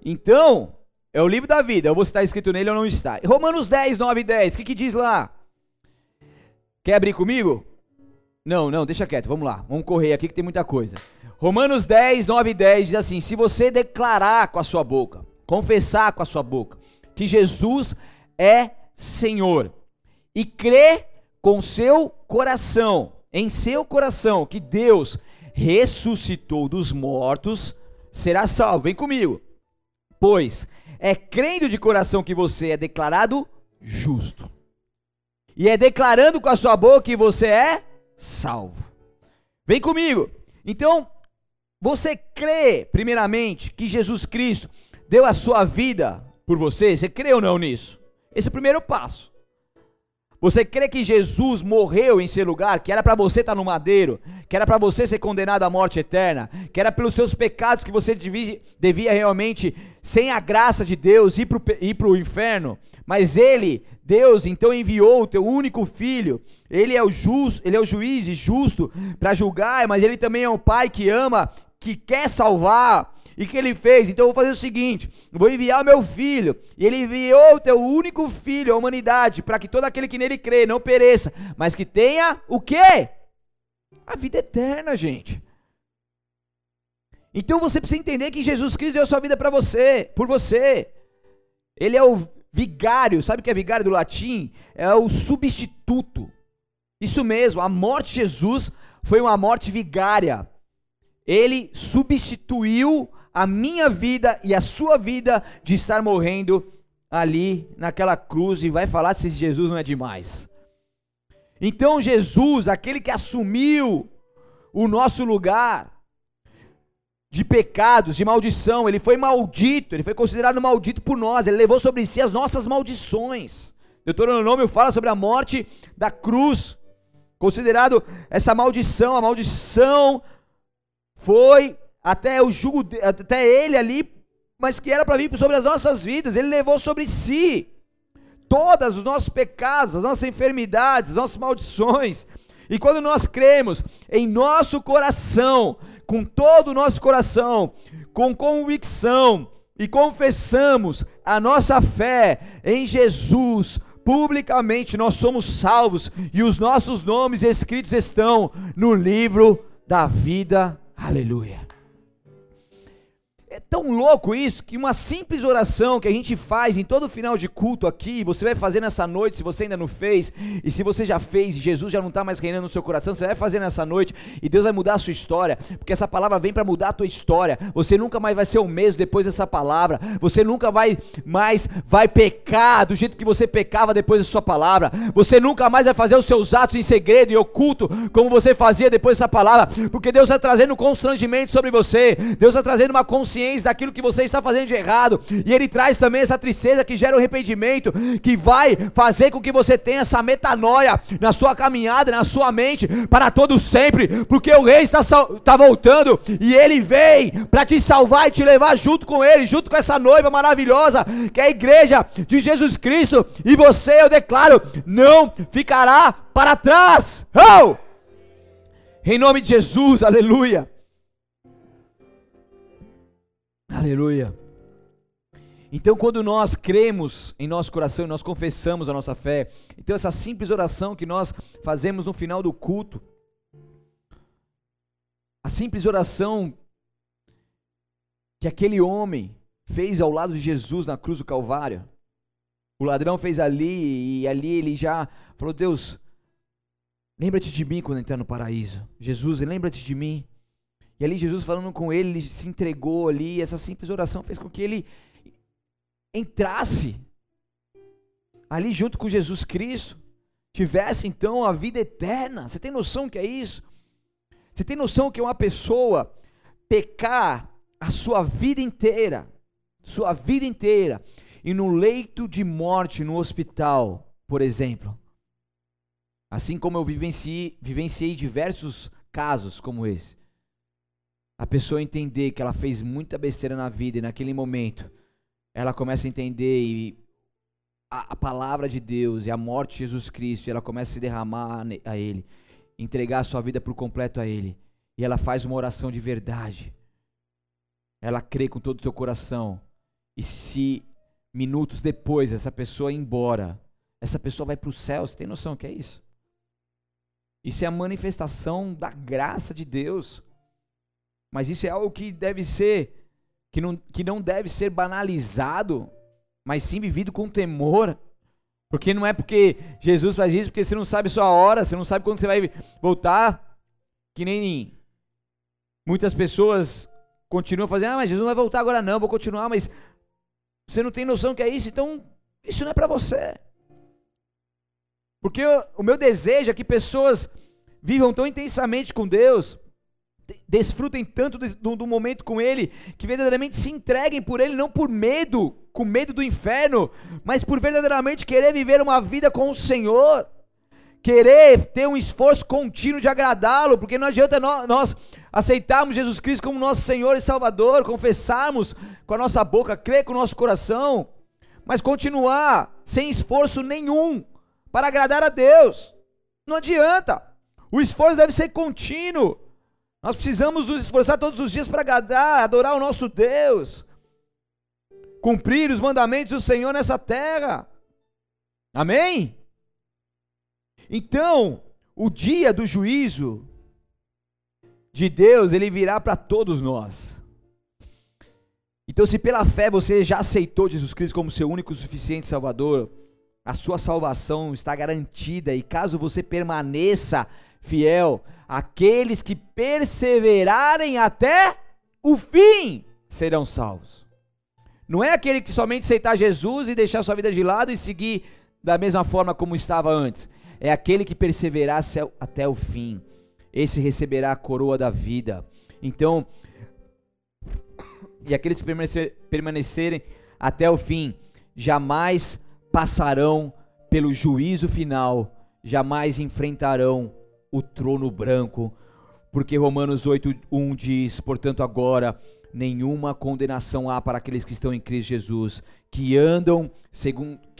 Então, é o livro da vida. Ou você está escrito nele ou não está. Romanos 10, 9 e 10. O que diz lá? Quer abrir comigo? Não, deixa quieto. Vamos lá. Vamos correr aqui que tem muita coisa. Romanos 10, 9 e 10 diz assim. Se você declarar com a sua boca, confessar com a sua boca, que Jesus é Senhor, e crer com seu coração, em seu coração, que Deus ressuscitou dos mortos, será salvo. Vem comigo. Pois é crendo de coração que você é declarado justo, e é declarando com a sua boca que você é salvo. Vem comigo. Então, você crê, primeiramente, que Jesus Cristo deu a sua vida por você? Você crê ou não nisso? Esse é o primeiro passo. Você crê que Jesus morreu em seu lugar, que era para você estar no madeiro, que era para você ser condenado à morte eterna, que era pelos seus pecados que você devia realmente, sem a graça de Deus, ir para o inferno, mas Ele, Deus, então enviou o teu único filho. Ele é o juiz e justo para julgar, mas Ele também é um pai que ama, que quer salvar. E que ele fez? Então eu vou fazer o seguinte, eu vou enviar o meu filho, e ele enviou o teu único filho, a humanidade, para que todo aquele que nele crê não pereça, mas que tenha o quê? A vida eterna, gente. Então você precisa entender que Jesus Cristo deu a sua vida para você, por você. Ele é o vigário, sabe o que é vigário do latim? É o substituto. Isso mesmo, a morte de Jesus foi uma morte vigária. Ele substituiu a minha vida e a sua vida de estar morrendo ali naquela cruz, e vai falar se Jesus não é demais. Então Jesus, aquele que assumiu o nosso lugar de pecados, de maldição, ele foi maldito, ele foi considerado maldito por nós, ele levou sobre si as nossas maldições. Deuteronômio fala sobre a morte da cruz, considerado essa maldição, a maldição foi até o jugo, até ele ali, mas que era para vir sobre as nossas vidas. Ele levou sobre si todos os nossos pecados, as nossas enfermidades, as nossas maldições. E quando nós cremos em nosso coração, com todo o nosso coração, com convicção, e confessamos a nossa fé em Jesus, publicamente nós somos salvos, e os nossos nomes escritos estão no livro da vida. Aleluia. É tão louco isso, que uma simples oração que a gente faz em todo final de culto aqui, você vai fazer nessa noite, se você ainda não fez, e se você já fez, Jesus já não está mais reinando no seu coração, você vai fazer nessa noite, e Deus vai mudar a sua história, porque essa palavra vem para mudar a tua história. Você nunca mais vai ser o mesmo depois dessa palavra, você nunca vai pecar do jeito que você pecava depois da sua palavra, você nunca mais vai fazer os seus atos em segredo e oculto, como você fazia depois dessa palavra, porque Deus está trazendo constrangimento sobre você, Deus está trazendo uma consciência daquilo que você está fazendo de errado, e ele traz também essa tristeza que gera o arrependimento, que vai fazer com que você tenha essa metanoia na sua caminhada, na sua mente, para todo sempre, porque o rei está voltando, e ele vem para te salvar e te levar junto com ele, junto com essa noiva maravilhosa, que é a igreja de Jesus Cristo, e você, eu declaro, não ficará para trás, oh! Em nome de Jesus, aleluia. Aleluia. Então, quando nós cremos em nosso coração e nós confessamos a nossa fé, então essa simples oração que nós fazemos no final do culto, a simples oração que aquele homem fez ao lado de Jesus na cruz do Calvário, o ladrão fez ali, e ali ele já falou: Deus, lembra-te de mim quando entrar no paraíso. Jesus, lembra-te de mim. E ali Jesus falando com ele, ele se entregou ali, essa simples oração fez com que ele entrasse ali junto com Jesus Cristo, tivesse então a vida eterna. Você tem noção que é isso? Você tem noção que uma pessoa pecar a sua vida inteira, e no leito de morte, no hospital, por exemplo, assim como eu vivenciei diversos casos como esse, a pessoa entender que ela fez muita besteira na vida, e naquele momento ela começa a entender a palavra de Deus e a morte de Jesus Cristo, e ela começa a se derramar a ele, entregar a sua vida por completo a ele, e ela faz uma oração de verdade, ela crê com todo o seu coração, e se minutos depois essa pessoa ir embora, essa pessoa vai para o céu. Você tem noção que é isso? Isso é a manifestação da graça de Deus. Mas isso é algo que deve ser, que não deve ser banalizado, mas sim vivido com temor. Porque não é porque Jesus faz isso, porque você não sabe sua hora, você não sabe quando você vai voltar, que nem muitas pessoas continuam fazendo: ah, mas Jesus não vai voltar agora não, vou continuar, mas você não tem noção que é isso, então isso não é para você. Porque o meu desejo é que pessoas vivam tão intensamente com Deus, desfrutem tanto do momento com ele, que verdadeiramente se entreguem por ele, não por medo, com medo do inferno, mas por verdadeiramente querer viver uma vida com o Senhor, querer ter um esforço contínuo de agradá-lo, porque não adianta nós aceitarmos Jesus Cristo como nosso Senhor e Salvador, confessarmos com a nossa boca, crer com o nosso coração, mas continuar sem esforço nenhum para agradar a Deus. Não adianta, o esforço deve ser contínuo. Nós precisamos nos esforçar todos os dias para agradar, adorar o nosso Deus, cumprir os mandamentos do Senhor nessa terra, amém? Então, o dia do juízo de Deus, ele virá para todos nós. Então, se pela fé você já aceitou Jesus Cristo como seu único e suficiente Salvador, a sua salvação está garantida, e caso você permaneça fiel, aqueles que perseverarem até o fim serão salvos. Não é aquele que somente aceitar Jesus e deixar sua vida de lado e seguir da mesma forma como estava antes. É aquele que perseverar até o fim. Esse receberá a coroa da vida. Então, e aqueles que permanecerem até o fim, jamais passarão pelo juízo final, jamais enfrentarão o trono branco, porque Romanos 8:1 diz: portanto agora nenhuma condenação há para aqueles que estão em Cristo Jesus, que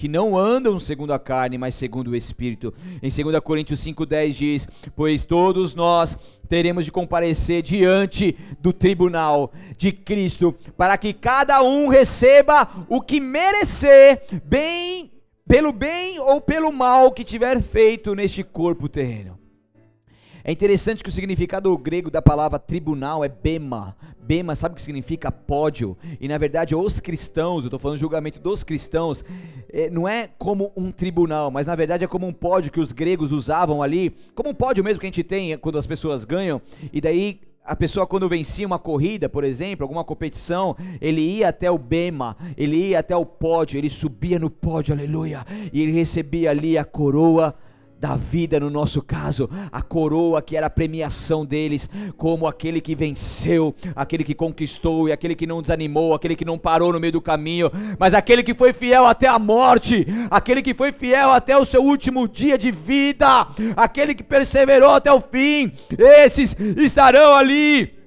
não andam segundo a carne, mas segundo o Espírito. Em 2 Coríntios 5:10 diz: pois todos nós teremos de comparecer diante do tribunal de Cristo, para que cada um receba o que merecer, bem pelo bem ou pelo mal que tiver feito neste corpo terreno. É interessante que o significado grego da palavra tribunal é bema. Bema, sabe o que significa pódio? E na verdade os cristãos, eu estou falando do julgamento dos cristãos, não é como um tribunal, mas na verdade é como um pódio que os gregos usavam ali, como um pódio mesmo que a gente tem quando as pessoas ganham, e daí a pessoa quando vencia uma corrida, por exemplo, alguma competição, ele ia até o bema, ele ia até o pódio, ele subia no pódio, aleluia, e ele recebia ali a coroa da vida, no nosso caso, a coroa que era a premiação deles, como aquele que venceu, aquele que conquistou, e aquele que não desanimou, aquele que não parou no meio do caminho, mas aquele que foi fiel até a morte, aquele que foi fiel até o seu último dia de vida, aquele que perseverou até o fim, esses estarão ali,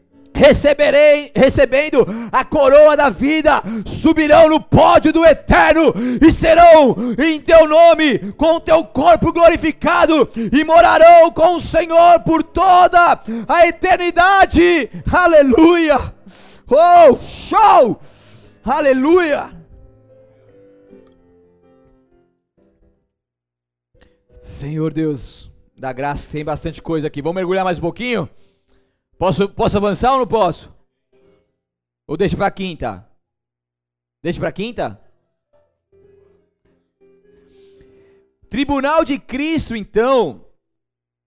recebendo a coroa da vida, subirão no pódio do eterno e serão em teu nome, com teu corpo glorificado, e morarão com o Senhor por toda a eternidade. Aleluia! Oh, show! Aleluia! Senhor Deus, dá graça, tem bastante coisa aqui. Vamos mergulhar mais um pouquinho? Posso avançar ou não posso? Ou deixa pra quinta? Deixa pra quinta? Tribunal de Cristo, então,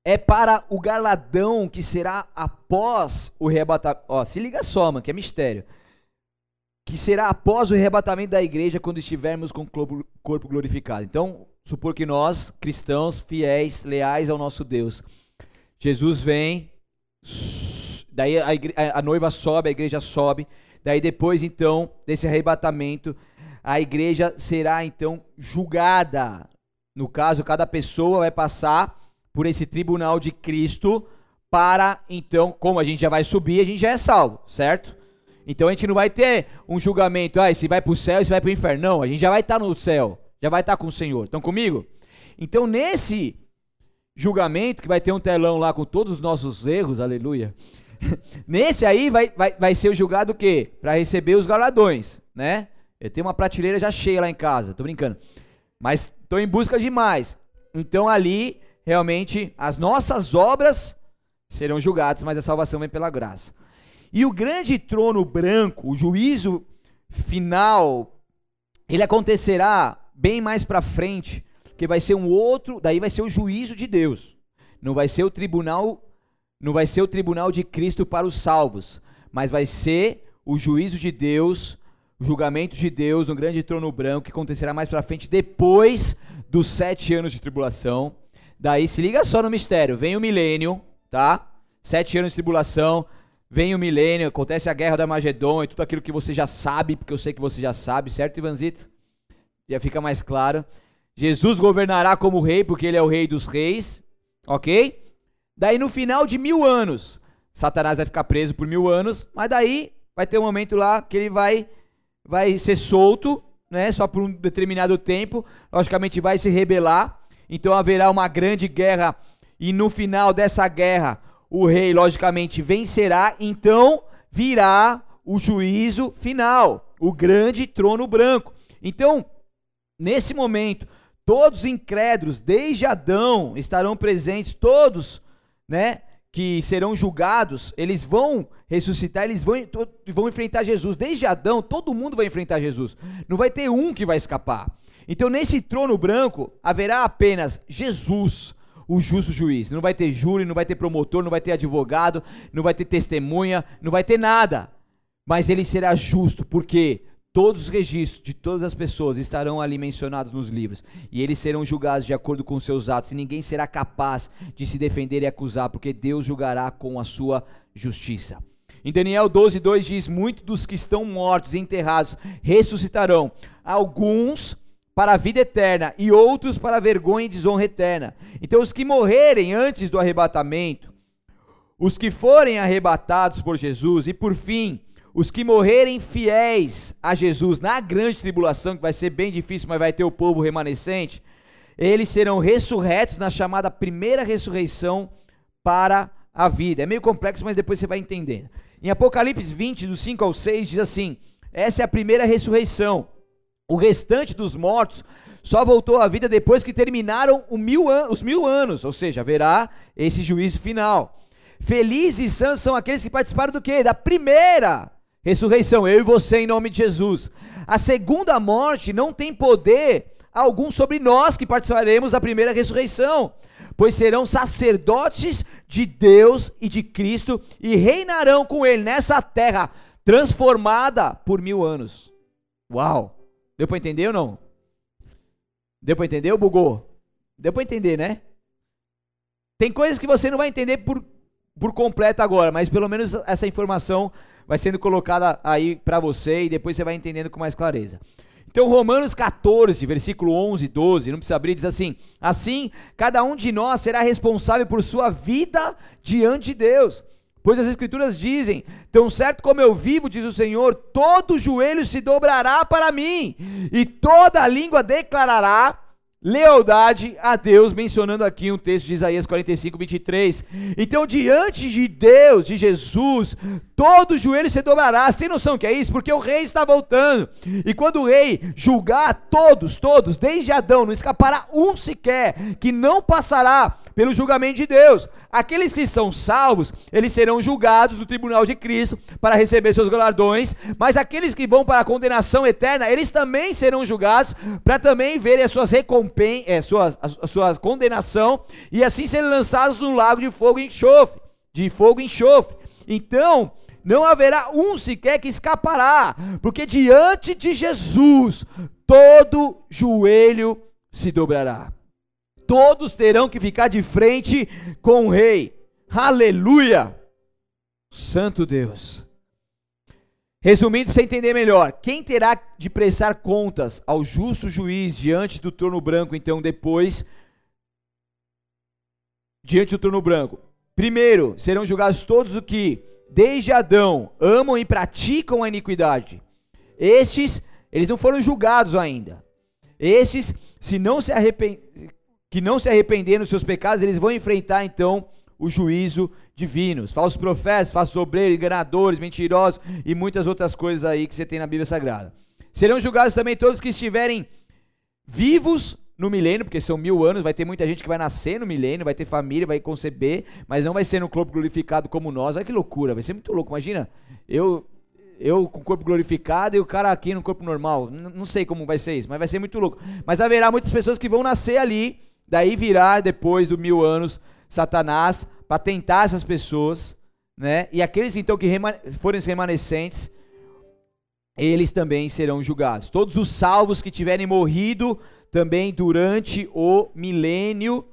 é para o galardão que será após o arrebatamento. Ó, se liga só, mano, que é mistério. Que será após o arrebatamento da igreja quando estivermos com o corpo glorificado. Então, supor que nós, cristãos, fiéis, leais ao nosso Deus, Jesus vem. Daí a noiva sobe, a igreja sobe. Daí depois então desse arrebatamento, a igreja será então julgada. No caso, cada pessoa vai passar por esse tribunal de Cristo para então, como a gente já vai subir, a gente já é salvo, certo? Então a gente não vai ter um julgamento, se vai para o céu, se vai para o inferno. Não, a gente já vai estar no céu, já vai estar com o Senhor. Estão comigo? Então nesse julgamento, que vai ter um telão lá com todos os nossos erros, aleluia, nesse aí vai ser julgado o quê? Para receber os galardões, né? Eu tenho uma prateleira já cheia lá em casa, tô brincando, mas tô em busca de mais. Então ali, realmente, as nossas obras serão julgadas, mas a salvação vem pela graça. E o grande trono branco, o juízo final, ele acontecerá bem mais para frente, porque vai ser um outro, daí vai ser o juízo de Deus, não vai ser o tribunal de Cristo para os salvos, mas vai ser o juízo de Deus, o julgamento de Deus no grande trono branco, que acontecerá mais para frente, depois dos 7 anos de tribulação. Daí se liga só no mistério, vem o milênio, tá? 7 anos de tribulação, vem o milênio, acontece a guerra do Armagedon e tudo aquilo que você já sabe, porque eu sei que você já sabe, certo, Ivanzito? Já fica mais claro. Jesus governará como rei, porque ele é o rei dos reis, ok? Daí no final de 1000 anos, Satanás vai ficar preso por 1000 anos, mas daí vai ter um momento lá que ele vai ser solto, né? Só por um determinado tempo, logicamente vai se rebelar, então haverá uma grande guerra, e no final dessa guerra, o rei logicamente vencerá, então virá o juízo final, o grande trono branco. Então, nesse momento, todos os incrédulos, desde Adão, estarão presentes, todos, né, que serão julgados, eles vão ressuscitar, eles vão enfrentar Jesus. Desde Adão, todo mundo vai enfrentar Jesus, não vai ter um que vai escapar. Então nesse trono branco, haverá apenas Jesus, o justo juiz. Não vai ter júri, não vai ter promotor, não vai ter advogado, não vai ter testemunha, não vai ter nada, mas ele será justo, porque todos os registros de todas as pessoas estarão ali mencionados nos livros, e eles serão julgados de acordo com seus atos, e ninguém será capaz de se defender e acusar, porque Deus julgará com a sua justiça. Em Daniel 12:2 diz: muitos dos que estão mortos e enterrados ressuscitarão, alguns para a vida eterna e outros para a vergonha e desonra eterna. Então os que morrerem antes do arrebatamento, os que forem arrebatados por Jesus, e por fim os que morrerem fiéis a Jesus na grande tribulação, que vai ser bem difícil, mas vai ter o povo remanescente, eles serão ressurretos na chamada primeira ressurreição para a vida. É meio complexo, mas depois você vai entender. Em Apocalipse 20, do 5 ao 6, diz assim: essa é a primeira ressurreição. O restante dos mortos só voltou à vida depois que terminaram os 1000 anos, ou seja, haverá esse juízo final. Felizes e santos são aqueles que participaram do quê? Da primeira ressurreição, eu e você em nome de Jesus. A segunda morte não tem poder algum sobre nós que participaremos da primeira ressurreição, pois serão sacerdotes de Deus e de Cristo e reinarão com Ele nessa terra transformada por 1000 anos. Uau! Deu para entender ou não? Deu para entender ou bugou? Deu para entender, né? Tem coisas que você não vai entender por completo agora, mas pelo menos essa informação vai sendo colocada aí para você e depois você vai entendendo com mais clareza. Então Romanos 14, versículo 11 e 12, não precisa abrir, diz assim: assim, cada um de nós será responsável por sua vida diante de Deus, pois as escrituras dizem, tão certo como eu vivo, diz o Senhor, todo joelho se dobrará para mim, e toda língua declarará lealdade a Deus, mencionando aqui um texto de Isaías 45, 23. Então diante de Deus, de Jesus, todo joelho se dobrará. Você tem noção que é isso? Porque o rei está voltando, e quando o rei julgar todos, desde Adão, não escapará um sequer, que não passará pelo julgamento de Deus. Aqueles que são salvos, eles serão julgados no tribunal de Cristo, para receber seus galardões, mas aqueles que vão para a condenação eterna, eles também serão julgados, para também verem as suas recompensas, a sua condenação, e assim serem lançados no lago de fogo e enxofre, Então não haverá um sequer que escapará, porque diante de Jesus todo joelho se dobrará, todos terão que ficar de frente com o Rei. Aleluia, Santo Deus. Resumindo, para você entender melhor, quem terá de prestar contas ao justo juiz diante do trono branco, então depois, diante do trono branco? Primeiro, serão julgados todos os que, desde Adão, amam e praticam a iniquidade. Estes, eles não foram julgados ainda. Estes, que não se arrependeram dos seus pecados, eles vão enfrentar então o juízo divino. Falsos profetas, falsos obreiros, enganadores, mentirosos e muitas outras coisas aí que você tem na Bíblia Sagrada. Serão julgados também todos que estiverem vivos no milênio, porque são 1000 anos, vai ter muita gente que vai nascer no milênio, vai ter família, vai conceber, mas não vai ser no corpo glorificado como nós. Olha que loucura, vai ser muito louco, imagina, eu com o corpo glorificado e o cara aqui no corpo normal, não sei como vai ser isso, mas vai ser muito louco. Mas haverá muitas pessoas que vão nascer ali, daí virá depois dos 1000 anos, Satanás, para tentar essas pessoas, né? E aqueles então que forem os remanescentes, eles também serão julgados. Todos os salvos que tiverem morrido também durante o milênio,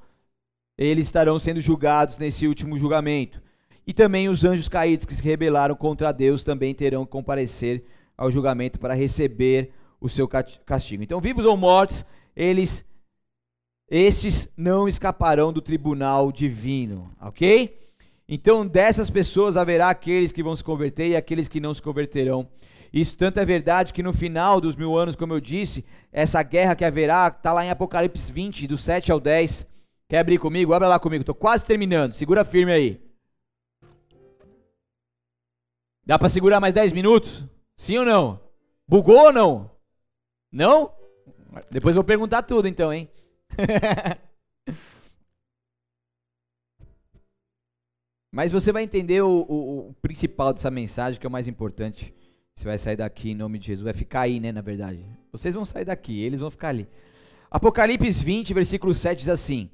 eles estarão sendo julgados nesse último julgamento. E também os anjos caídos que se rebelaram contra Deus também terão que comparecer ao julgamento para receber o seu castigo. Então, vivos ou mortos, estes não escaparão do tribunal divino, ok? Então dessas pessoas haverá aqueles que vão se converter e aqueles que não se converterão. Isso tanto é verdade que no final dos 1000 anos, como eu disse, essa guerra que haverá, está lá em Apocalipse 20, do 7 ao 10, quer abrir comigo? Abra lá comigo, estou quase terminando, segura firme aí. Dá para segurar mais 10 minutos? Sim ou não? Bugou ou não? Não? Depois vou perguntar tudo então, hein? Mas você vai entender o principal dessa mensagem, que é o mais importante. Você vai sair daqui em nome de Jesus, vai ficar aí, né, na verdade. Vocês vão sair daqui, eles vão ficar ali. Apocalipse 20, versículo 7 diz assim: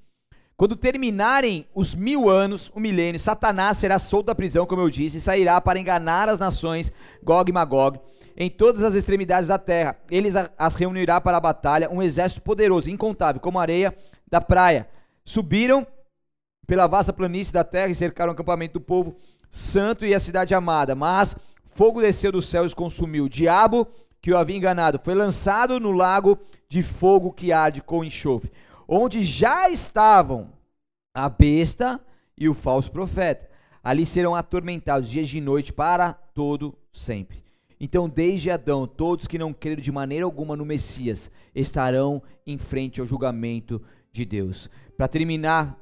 quando terminarem os 1000 anos, o milênio, Satanás será solto da prisão, como eu disse, e sairá para enganar as nações, Gog e Magog, em todas as extremidades da terra. Ele as reunirá para a batalha, um exército poderoso, incontável, como a areia da praia. Subiram pela vasta planície da terra e cercaram o acampamento do povo santo e a cidade amada, mas fogo desceu do céu e os consumiu. O diabo que o havia enganado foi lançado no lago de fogo que arde com enxofre, onde já estavam a besta e o falso profeta. Ali serão atormentados dias e noite para todo sempre. Então, desde Adão, todos que não creram de maneira alguma no Messias estarão em frente ao julgamento de Deus. Para terminar,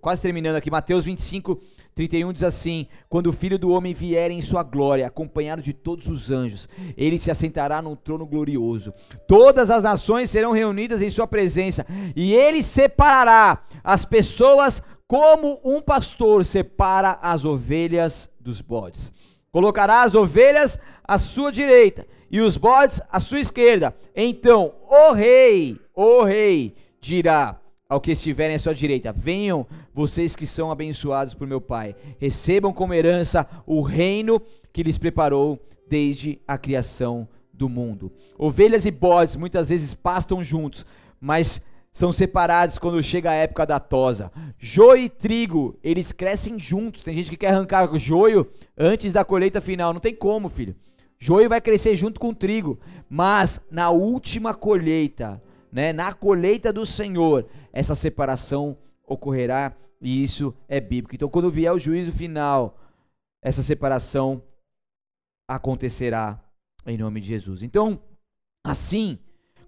quase terminando aqui, Mateus 25, 31 diz assim: quando o Filho do Homem vier em sua glória, acompanhado de todos os anjos, ele se assentará num trono glorioso. Todas as nações serão reunidas em sua presença, e ele separará as pessoas como um pastor separa as ovelhas dos bodes. Colocará as ovelhas à sua direita e os bodes à sua esquerda. Então o rei dirá ao que estiverem à sua direita: venham vocês que são abençoados por meu Pai, recebam como herança o reino que lhes preparou desde a criação do mundo. Ovelhas e bodes muitas vezes pastam juntos, mas são separados quando chega a época da tosa. Joio e trigo, eles crescem juntos. Tem gente que quer arrancar o joio antes da colheita final. Não tem como, filho. Joio vai crescer junto com o trigo, mas na última colheita, na colheita do Senhor, essa separação ocorrerá, e isso é bíblico. Então, quando vier o juízo final, essa separação acontecerá em nome de Jesus. Então, assim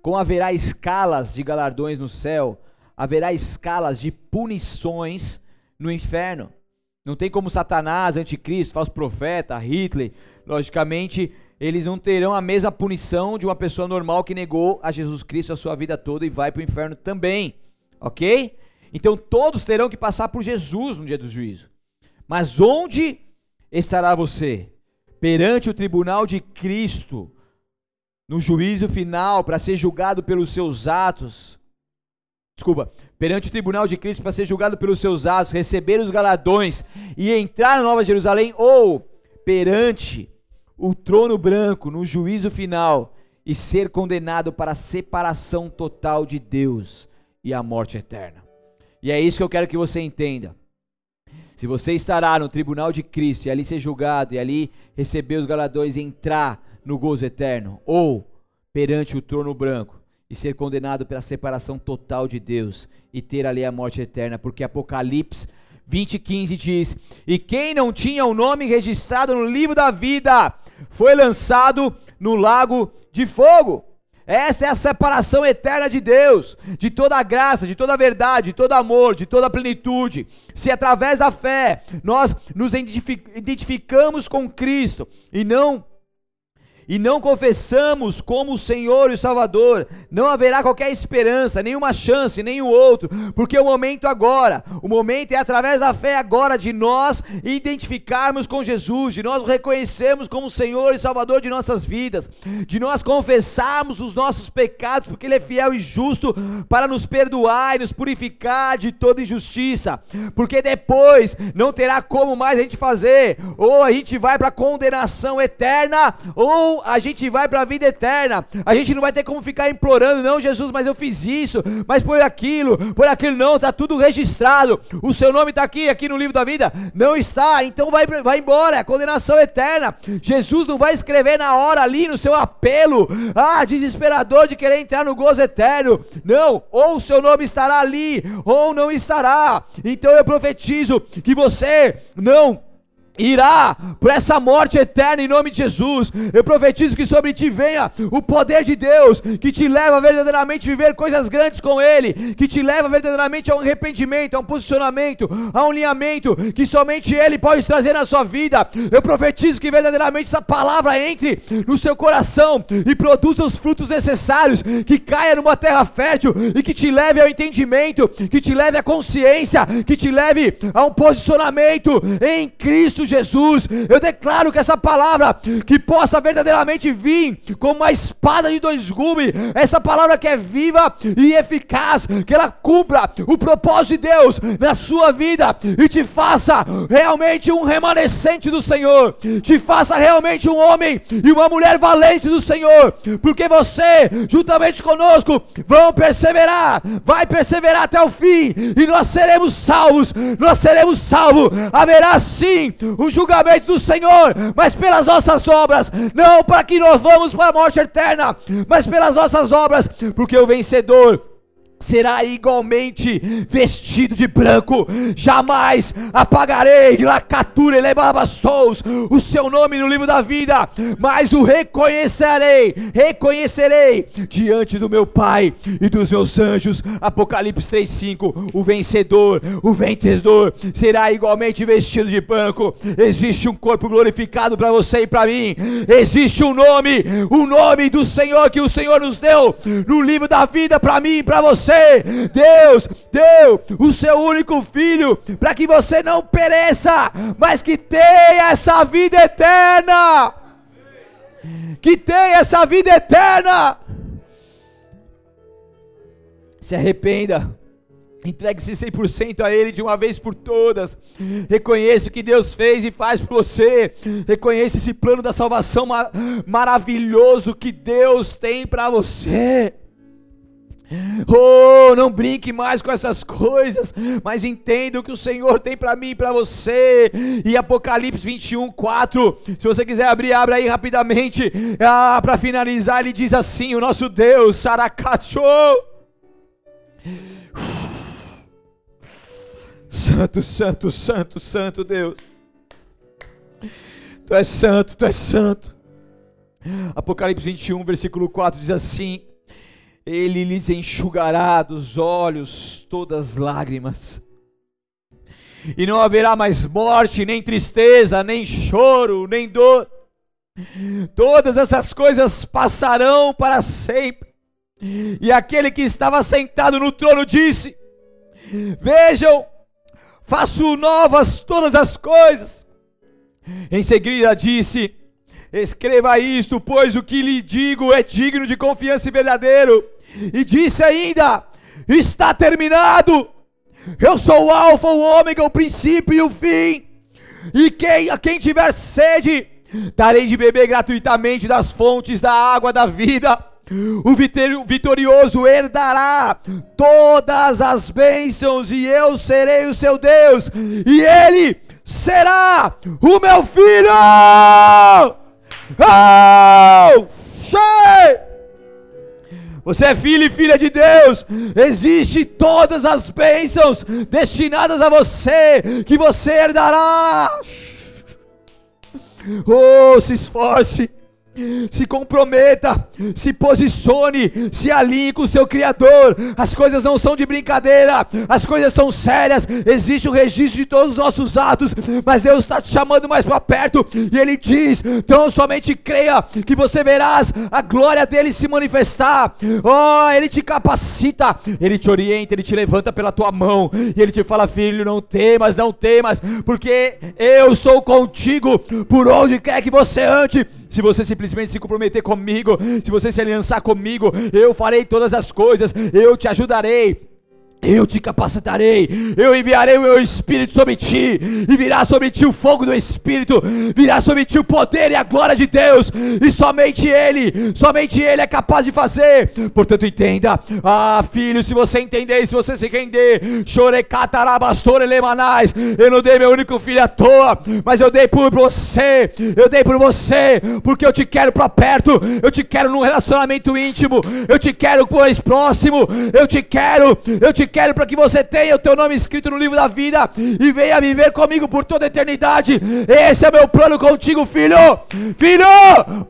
como haverá escalas de galardões no céu, haverá escalas de punições no inferno. Não tem como Satanás, anticristo, falso profeta, Hitler, logicamente, eles não terão a mesma punição de uma pessoa normal que negou a Jesus Cristo a sua vida toda e vai para o inferno também, ok? Então todos terão que passar por Jesus no dia do juízo. Mas onde estará você? Perante o tribunal de Cristo, no juízo final, para ser julgado pelos seus atos. Perante o tribunal de Cristo, para ser julgado pelos seus atos, receber os galardões e entrar na Nova Jerusalém, ou perante o trono branco, no juízo final, e ser condenado para a separação total de Deus e a morte eterna. E é isso que eu quero que você entenda. Se você estará no tribunal de Cristo e ali ser julgado, e ali receber os galardões e entrar no gozo eterno, ou perante o trono branco e ser condenado pela separação total de Deus e ter ali a morte eterna, porque Apocalipse 20:15 diz: e quem não tinha o nome registrado no livro da vida foi lançado no lago de fogo. Esta é a separação eterna de Deus, de toda a graça, de toda a verdade, de todo amor, de toda a plenitude. Se através da fé nós nos identificamos com Cristo e não confessamos como o Senhor e o Salvador, não haverá qualquer esperança, nenhuma chance, nenhum outro, porque o momento é através da fé agora de nós identificarmos com Jesus, de nós o reconhecermos como o Senhor e Salvador de nossas vidas, de nós confessarmos os nossos pecados, porque Ele é fiel e justo para nos perdoar e nos purificar de toda injustiça, porque depois não terá como mais a gente fazer, ou a gente vai para a condenação eterna, ou a gente vai para a vida eterna. A gente não vai ter como ficar implorando: não, Jesus, mas eu fiz isso, mas por aquilo não, está tudo registrado, o seu nome está aqui no livro da vida. Não está, então vai embora, é a condenação eterna. Jesus não vai escrever na hora ali no seu apelo, desesperador de querer entrar no gozo eterno. Não, ou o seu nome estará ali, ou não estará. Então eu profetizo que você não irá por essa morte eterna em nome de Jesus. Eu profetizo que sobre ti venha o poder de Deus, que te leva a verdadeiramente viver coisas grandes com Ele, que te leva verdadeiramente a um arrependimento, a um posicionamento, a um alinhamento que somente Ele pode trazer na sua vida. Eu profetizo que verdadeiramente essa palavra entre no seu coração e produza os frutos necessários, que caia numa terra fértil e que te leve ao entendimento, que te leve à consciência, que te leve a um posicionamento em Cristo Jesus. Eu declaro que essa palavra que possa verdadeiramente vir como uma espada de dois gumes, essa palavra que é viva e eficaz, que ela cumpra o propósito de Deus na sua vida e te faça realmente um remanescente do Senhor, te faça realmente um homem e uma mulher valente do Senhor, porque você, juntamente conosco, vai perseverar até o fim, e nós seremos salvos, haverá sim o julgamento do Senhor, mas pelas nossas obras, não para que nós vamos para a morte eterna, mas pelas nossas obras, porque o vencedor será igualmente vestido de branco. Jamais apagarei lacatura elebabastos o seu nome no livro da vida, mas o reconhecerei diante do meu Pai e dos meus anjos. Apocalipse 3:5. O vencedor será igualmente vestido de branco. Existe um corpo glorificado para você e para mim. Existe um nome do Senhor que o Senhor nos deu no livro da vida para mim e para você. você, Deus deu o seu único filho para que você não pereça, mas que tenha essa vida eterna. Que tenha essa vida eterna. Se arrependa. Entregue-se 100% a Ele de uma vez por todas. Reconheça o que Deus fez e faz por você. Reconheça esse plano da salvação maravilhoso que Deus tem para você. Oh, não brinque mais com essas coisas, mas entenda o que o Senhor tem para mim e para você. E Apocalipse 21:4, se você quiser abrir, abra aí rapidamente. Para finalizar, ele diz assim: o nosso Deus, Sarakacho, Santo, Santo, Santo, Santo Deus, Tu és santo, Tu és santo. Apocalipse 21, versículo 4 diz assim: Ele lhes enxugará dos olhos todas lágrimas, e não haverá mais morte, nem tristeza, nem choro, nem dor. Todas essas coisas passarão para sempre. E aquele que estava sentado no trono disse: Vejam, faço novas todas as coisas. Em seguida disse: escreva isto, pois o que lhe digo é digno de confiança e verdadeiro. E disse ainda: está terminado. Eu sou o Alfa, o Ômega, o princípio e o fim. E a quem tiver sede, darei de beber gratuitamente das fontes da água da vida. O vitorioso herdará todas as bênçãos, e eu serei o seu Deus, e ele será o meu filho. Oh! Você é filho e filha de Deus. Existem todas as bênçãos destinadas a você, que você herdará. Oh, se esforce, se comprometa, se posicione, se alinhe com o seu Criador. As coisas não são de brincadeira, as coisas são sérias. Existe um registro de todos os nossos atos, mas Deus está te chamando mais para perto, e Ele diz: então somente creia, que você verás a glória dEle se manifestar. Oh, Ele te capacita, Ele te orienta, Ele te levanta pela tua mão, e Ele te fala: filho, não temas, não temas, porque eu sou contigo por onde quer que você ande. Se você simplesmente se comprometer comigo, se você se aliançar comigo, eu farei todas as coisas, eu te ajudarei, eu te capacitarei, eu enviarei o meu Espírito sobre ti, e virá sobre ti o fogo do Espírito, virá sobre ti o poder e a glória de Deus, e somente Ele é capaz de fazer. Portanto, entenda. Ah, filho, se você entender e se você se render, chorecatarabastorelemanais, eu não dei meu único filho à toa, mas eu dei por você, porque eu te quero para perto, eu te quero num relacionamento íntimo, eu te quero mais próximo, eu te quero para que você tenha o teu nome escrito no livro da vida e venha viver comigo por toda a eternidade. Esse é meu plano contigo, filho. Filho,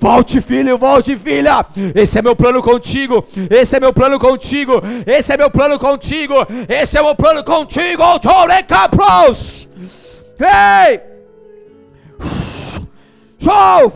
volte, filho, volte, filha. Esse é meu plano contigo. Esse é meu plano contigo. Esse é meu plano contigo. Esse é meu plano contigo. Ei! Show!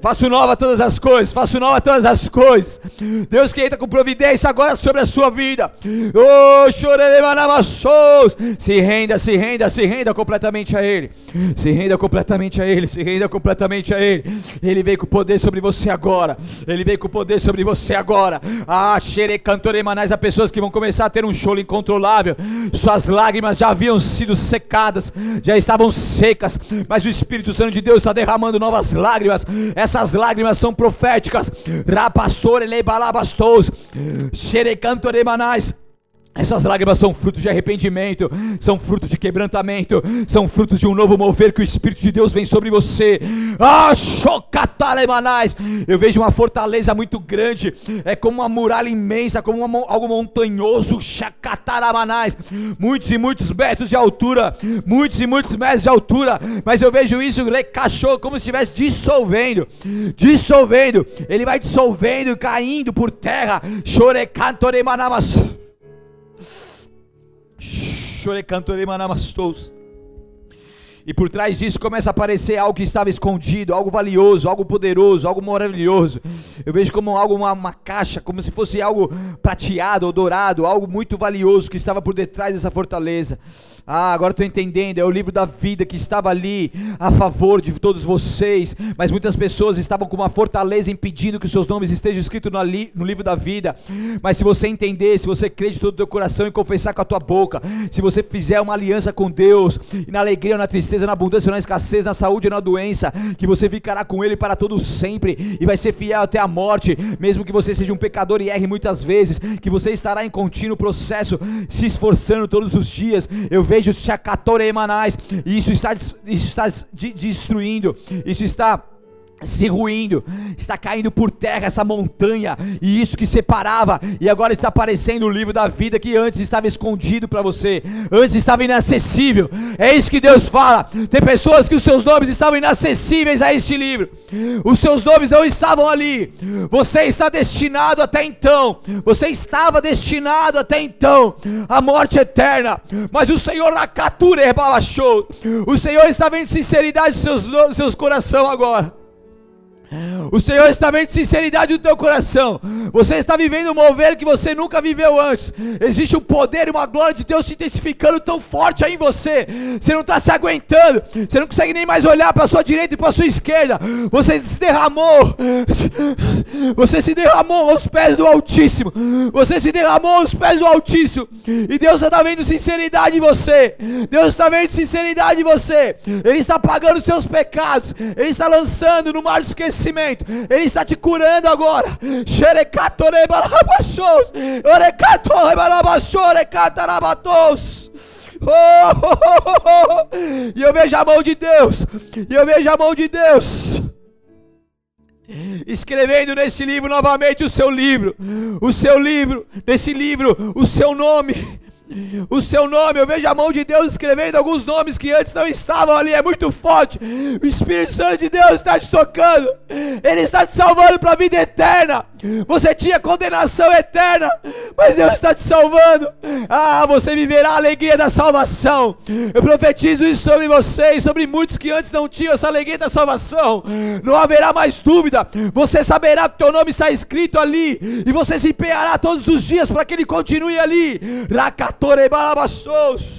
Faço nova todas as coisas, faço nova todas as coisas. Deus que entra com providência agora sobre a sua vida. Oh, chorelemanamassous. Se renda, se renda, se renda completamente a Ele. Se renda completamente a Ele, se renda completamente a Ele. Ele veio com poder sobre você agora. Ele veio com poder sobre você agora. Ah, xerecantoremanais, há pessoas que vão começar a ter um choro incontrolável. Suas lágrimas já haviam sido secadas, já estavam secas, mas o Espírito Santo de Deus está derramando novas lágrimas. Essas lágrimas são proféticas. Rapassore-le-balabastos, xerecantoremanais. Essas lágrimas são frutos de arrependimento, são frutos de quebrantamento, são frutos de um novo mover que o Espírito de Deus vem sobre você. Ah, chocatalemanais! Eu vejo uma fortaleza muito grande, é como uma muralha imensa, como algo montanhoso, chacataramanais, muitos e muitos metros de altura, muitos e muitos metros de altura, mas eu vejo isso, cachorro, como se estivesse dissolvendo, ele vai dissolvendo, caindo por terra, chorecantoremanamas. E por trás disso começa a aparecer algo que estava escondido, algo valioso, algo poderoso, algo maravilhoso. Eu vejo como algo, uma caixa, como se fosse algo prateado ou dourado, algo muito valioso que estava por detrás dessa fortaleza. Ah, agora estou entendendo, é o livro da vida que estava ali a favor de todos vocês, mas muitas pessoas estavam com uma fortaleza impedindo que os seus nomes estejam escritos no livro da vida. Mas se você entender, se você crer de todo o teu coração e confessar com a tua boca, se você fizer uma aliança com Deus, e na alegria ou na tristeza, na abundância ou na escassez, na saúde ou na doença, que você ficará com Ele para todo sempre, e vai ser fiel até a morte, mesmo que você seja um pecador e erre muitas vezes, que você estará em contínuo processo, se esforçando todos os dias. Eu vejo Shakatoremanais, e isso está destruindo, isso está se ruindo, está caindo por terra essa montanha, e isso que separava, e agora está aparecendo o livro da vida que antes estava escondido para você, antes estava inacessível. É isso que Deus fala. Tem pessoas que os seus nomes estavam inacessíveis a este livro, os seus nomes não estavam ali. Você está destinado até então, você estava destinado até então à morte eterna, mas o Senhor na captura rebaixou. O Senhor está vendo sinceridade dos seus corações agora. O Senhor está vendo sinceridade do teu coração. Você está vivendo um mover que você nunca viveu antes. Existe um poder e uma glória de Deus se intensificando tão forte aí em você. Você não está se aguentando. Você não consegue nem mais olhar para a sua direita e para a sua esquerda. Você se derramou. Você se derramou aos pés do Altíssimo. Você se derramou aos pés do Altíssimo. E Deus está vendo sinceridade em você. Deus está vendo sinceridade em você. Ele está pagando os seus pecados. Ele está lançando no mar do esquecimento. Ele está te curando agora. E eu vejo a mão de Deus, e eu vejo a mão de Deus escrevendo nesse livro novamente o seu livro, nesse livro, o seu nome. O seu nome, eu vejo a mão de Deus escrevendo alguns nomes que antes não estavam ali. É muito forte. O Espírito Santo de Deus está te tocando. Ele está te salvando para a vida eterna. Você tinha condenação eterna, mas Deus está te salvando. Ah, você viverá a alegria da salvação. Eu profetizo isso sobre vocês, sobre muitos que antes não tinham essa alegria da salvação. Não haverá mais dúvida. Você saberá que teu nome está escrito ali, e você se empenhará todos os dias para que ele continue ali. Racatorei balabaços.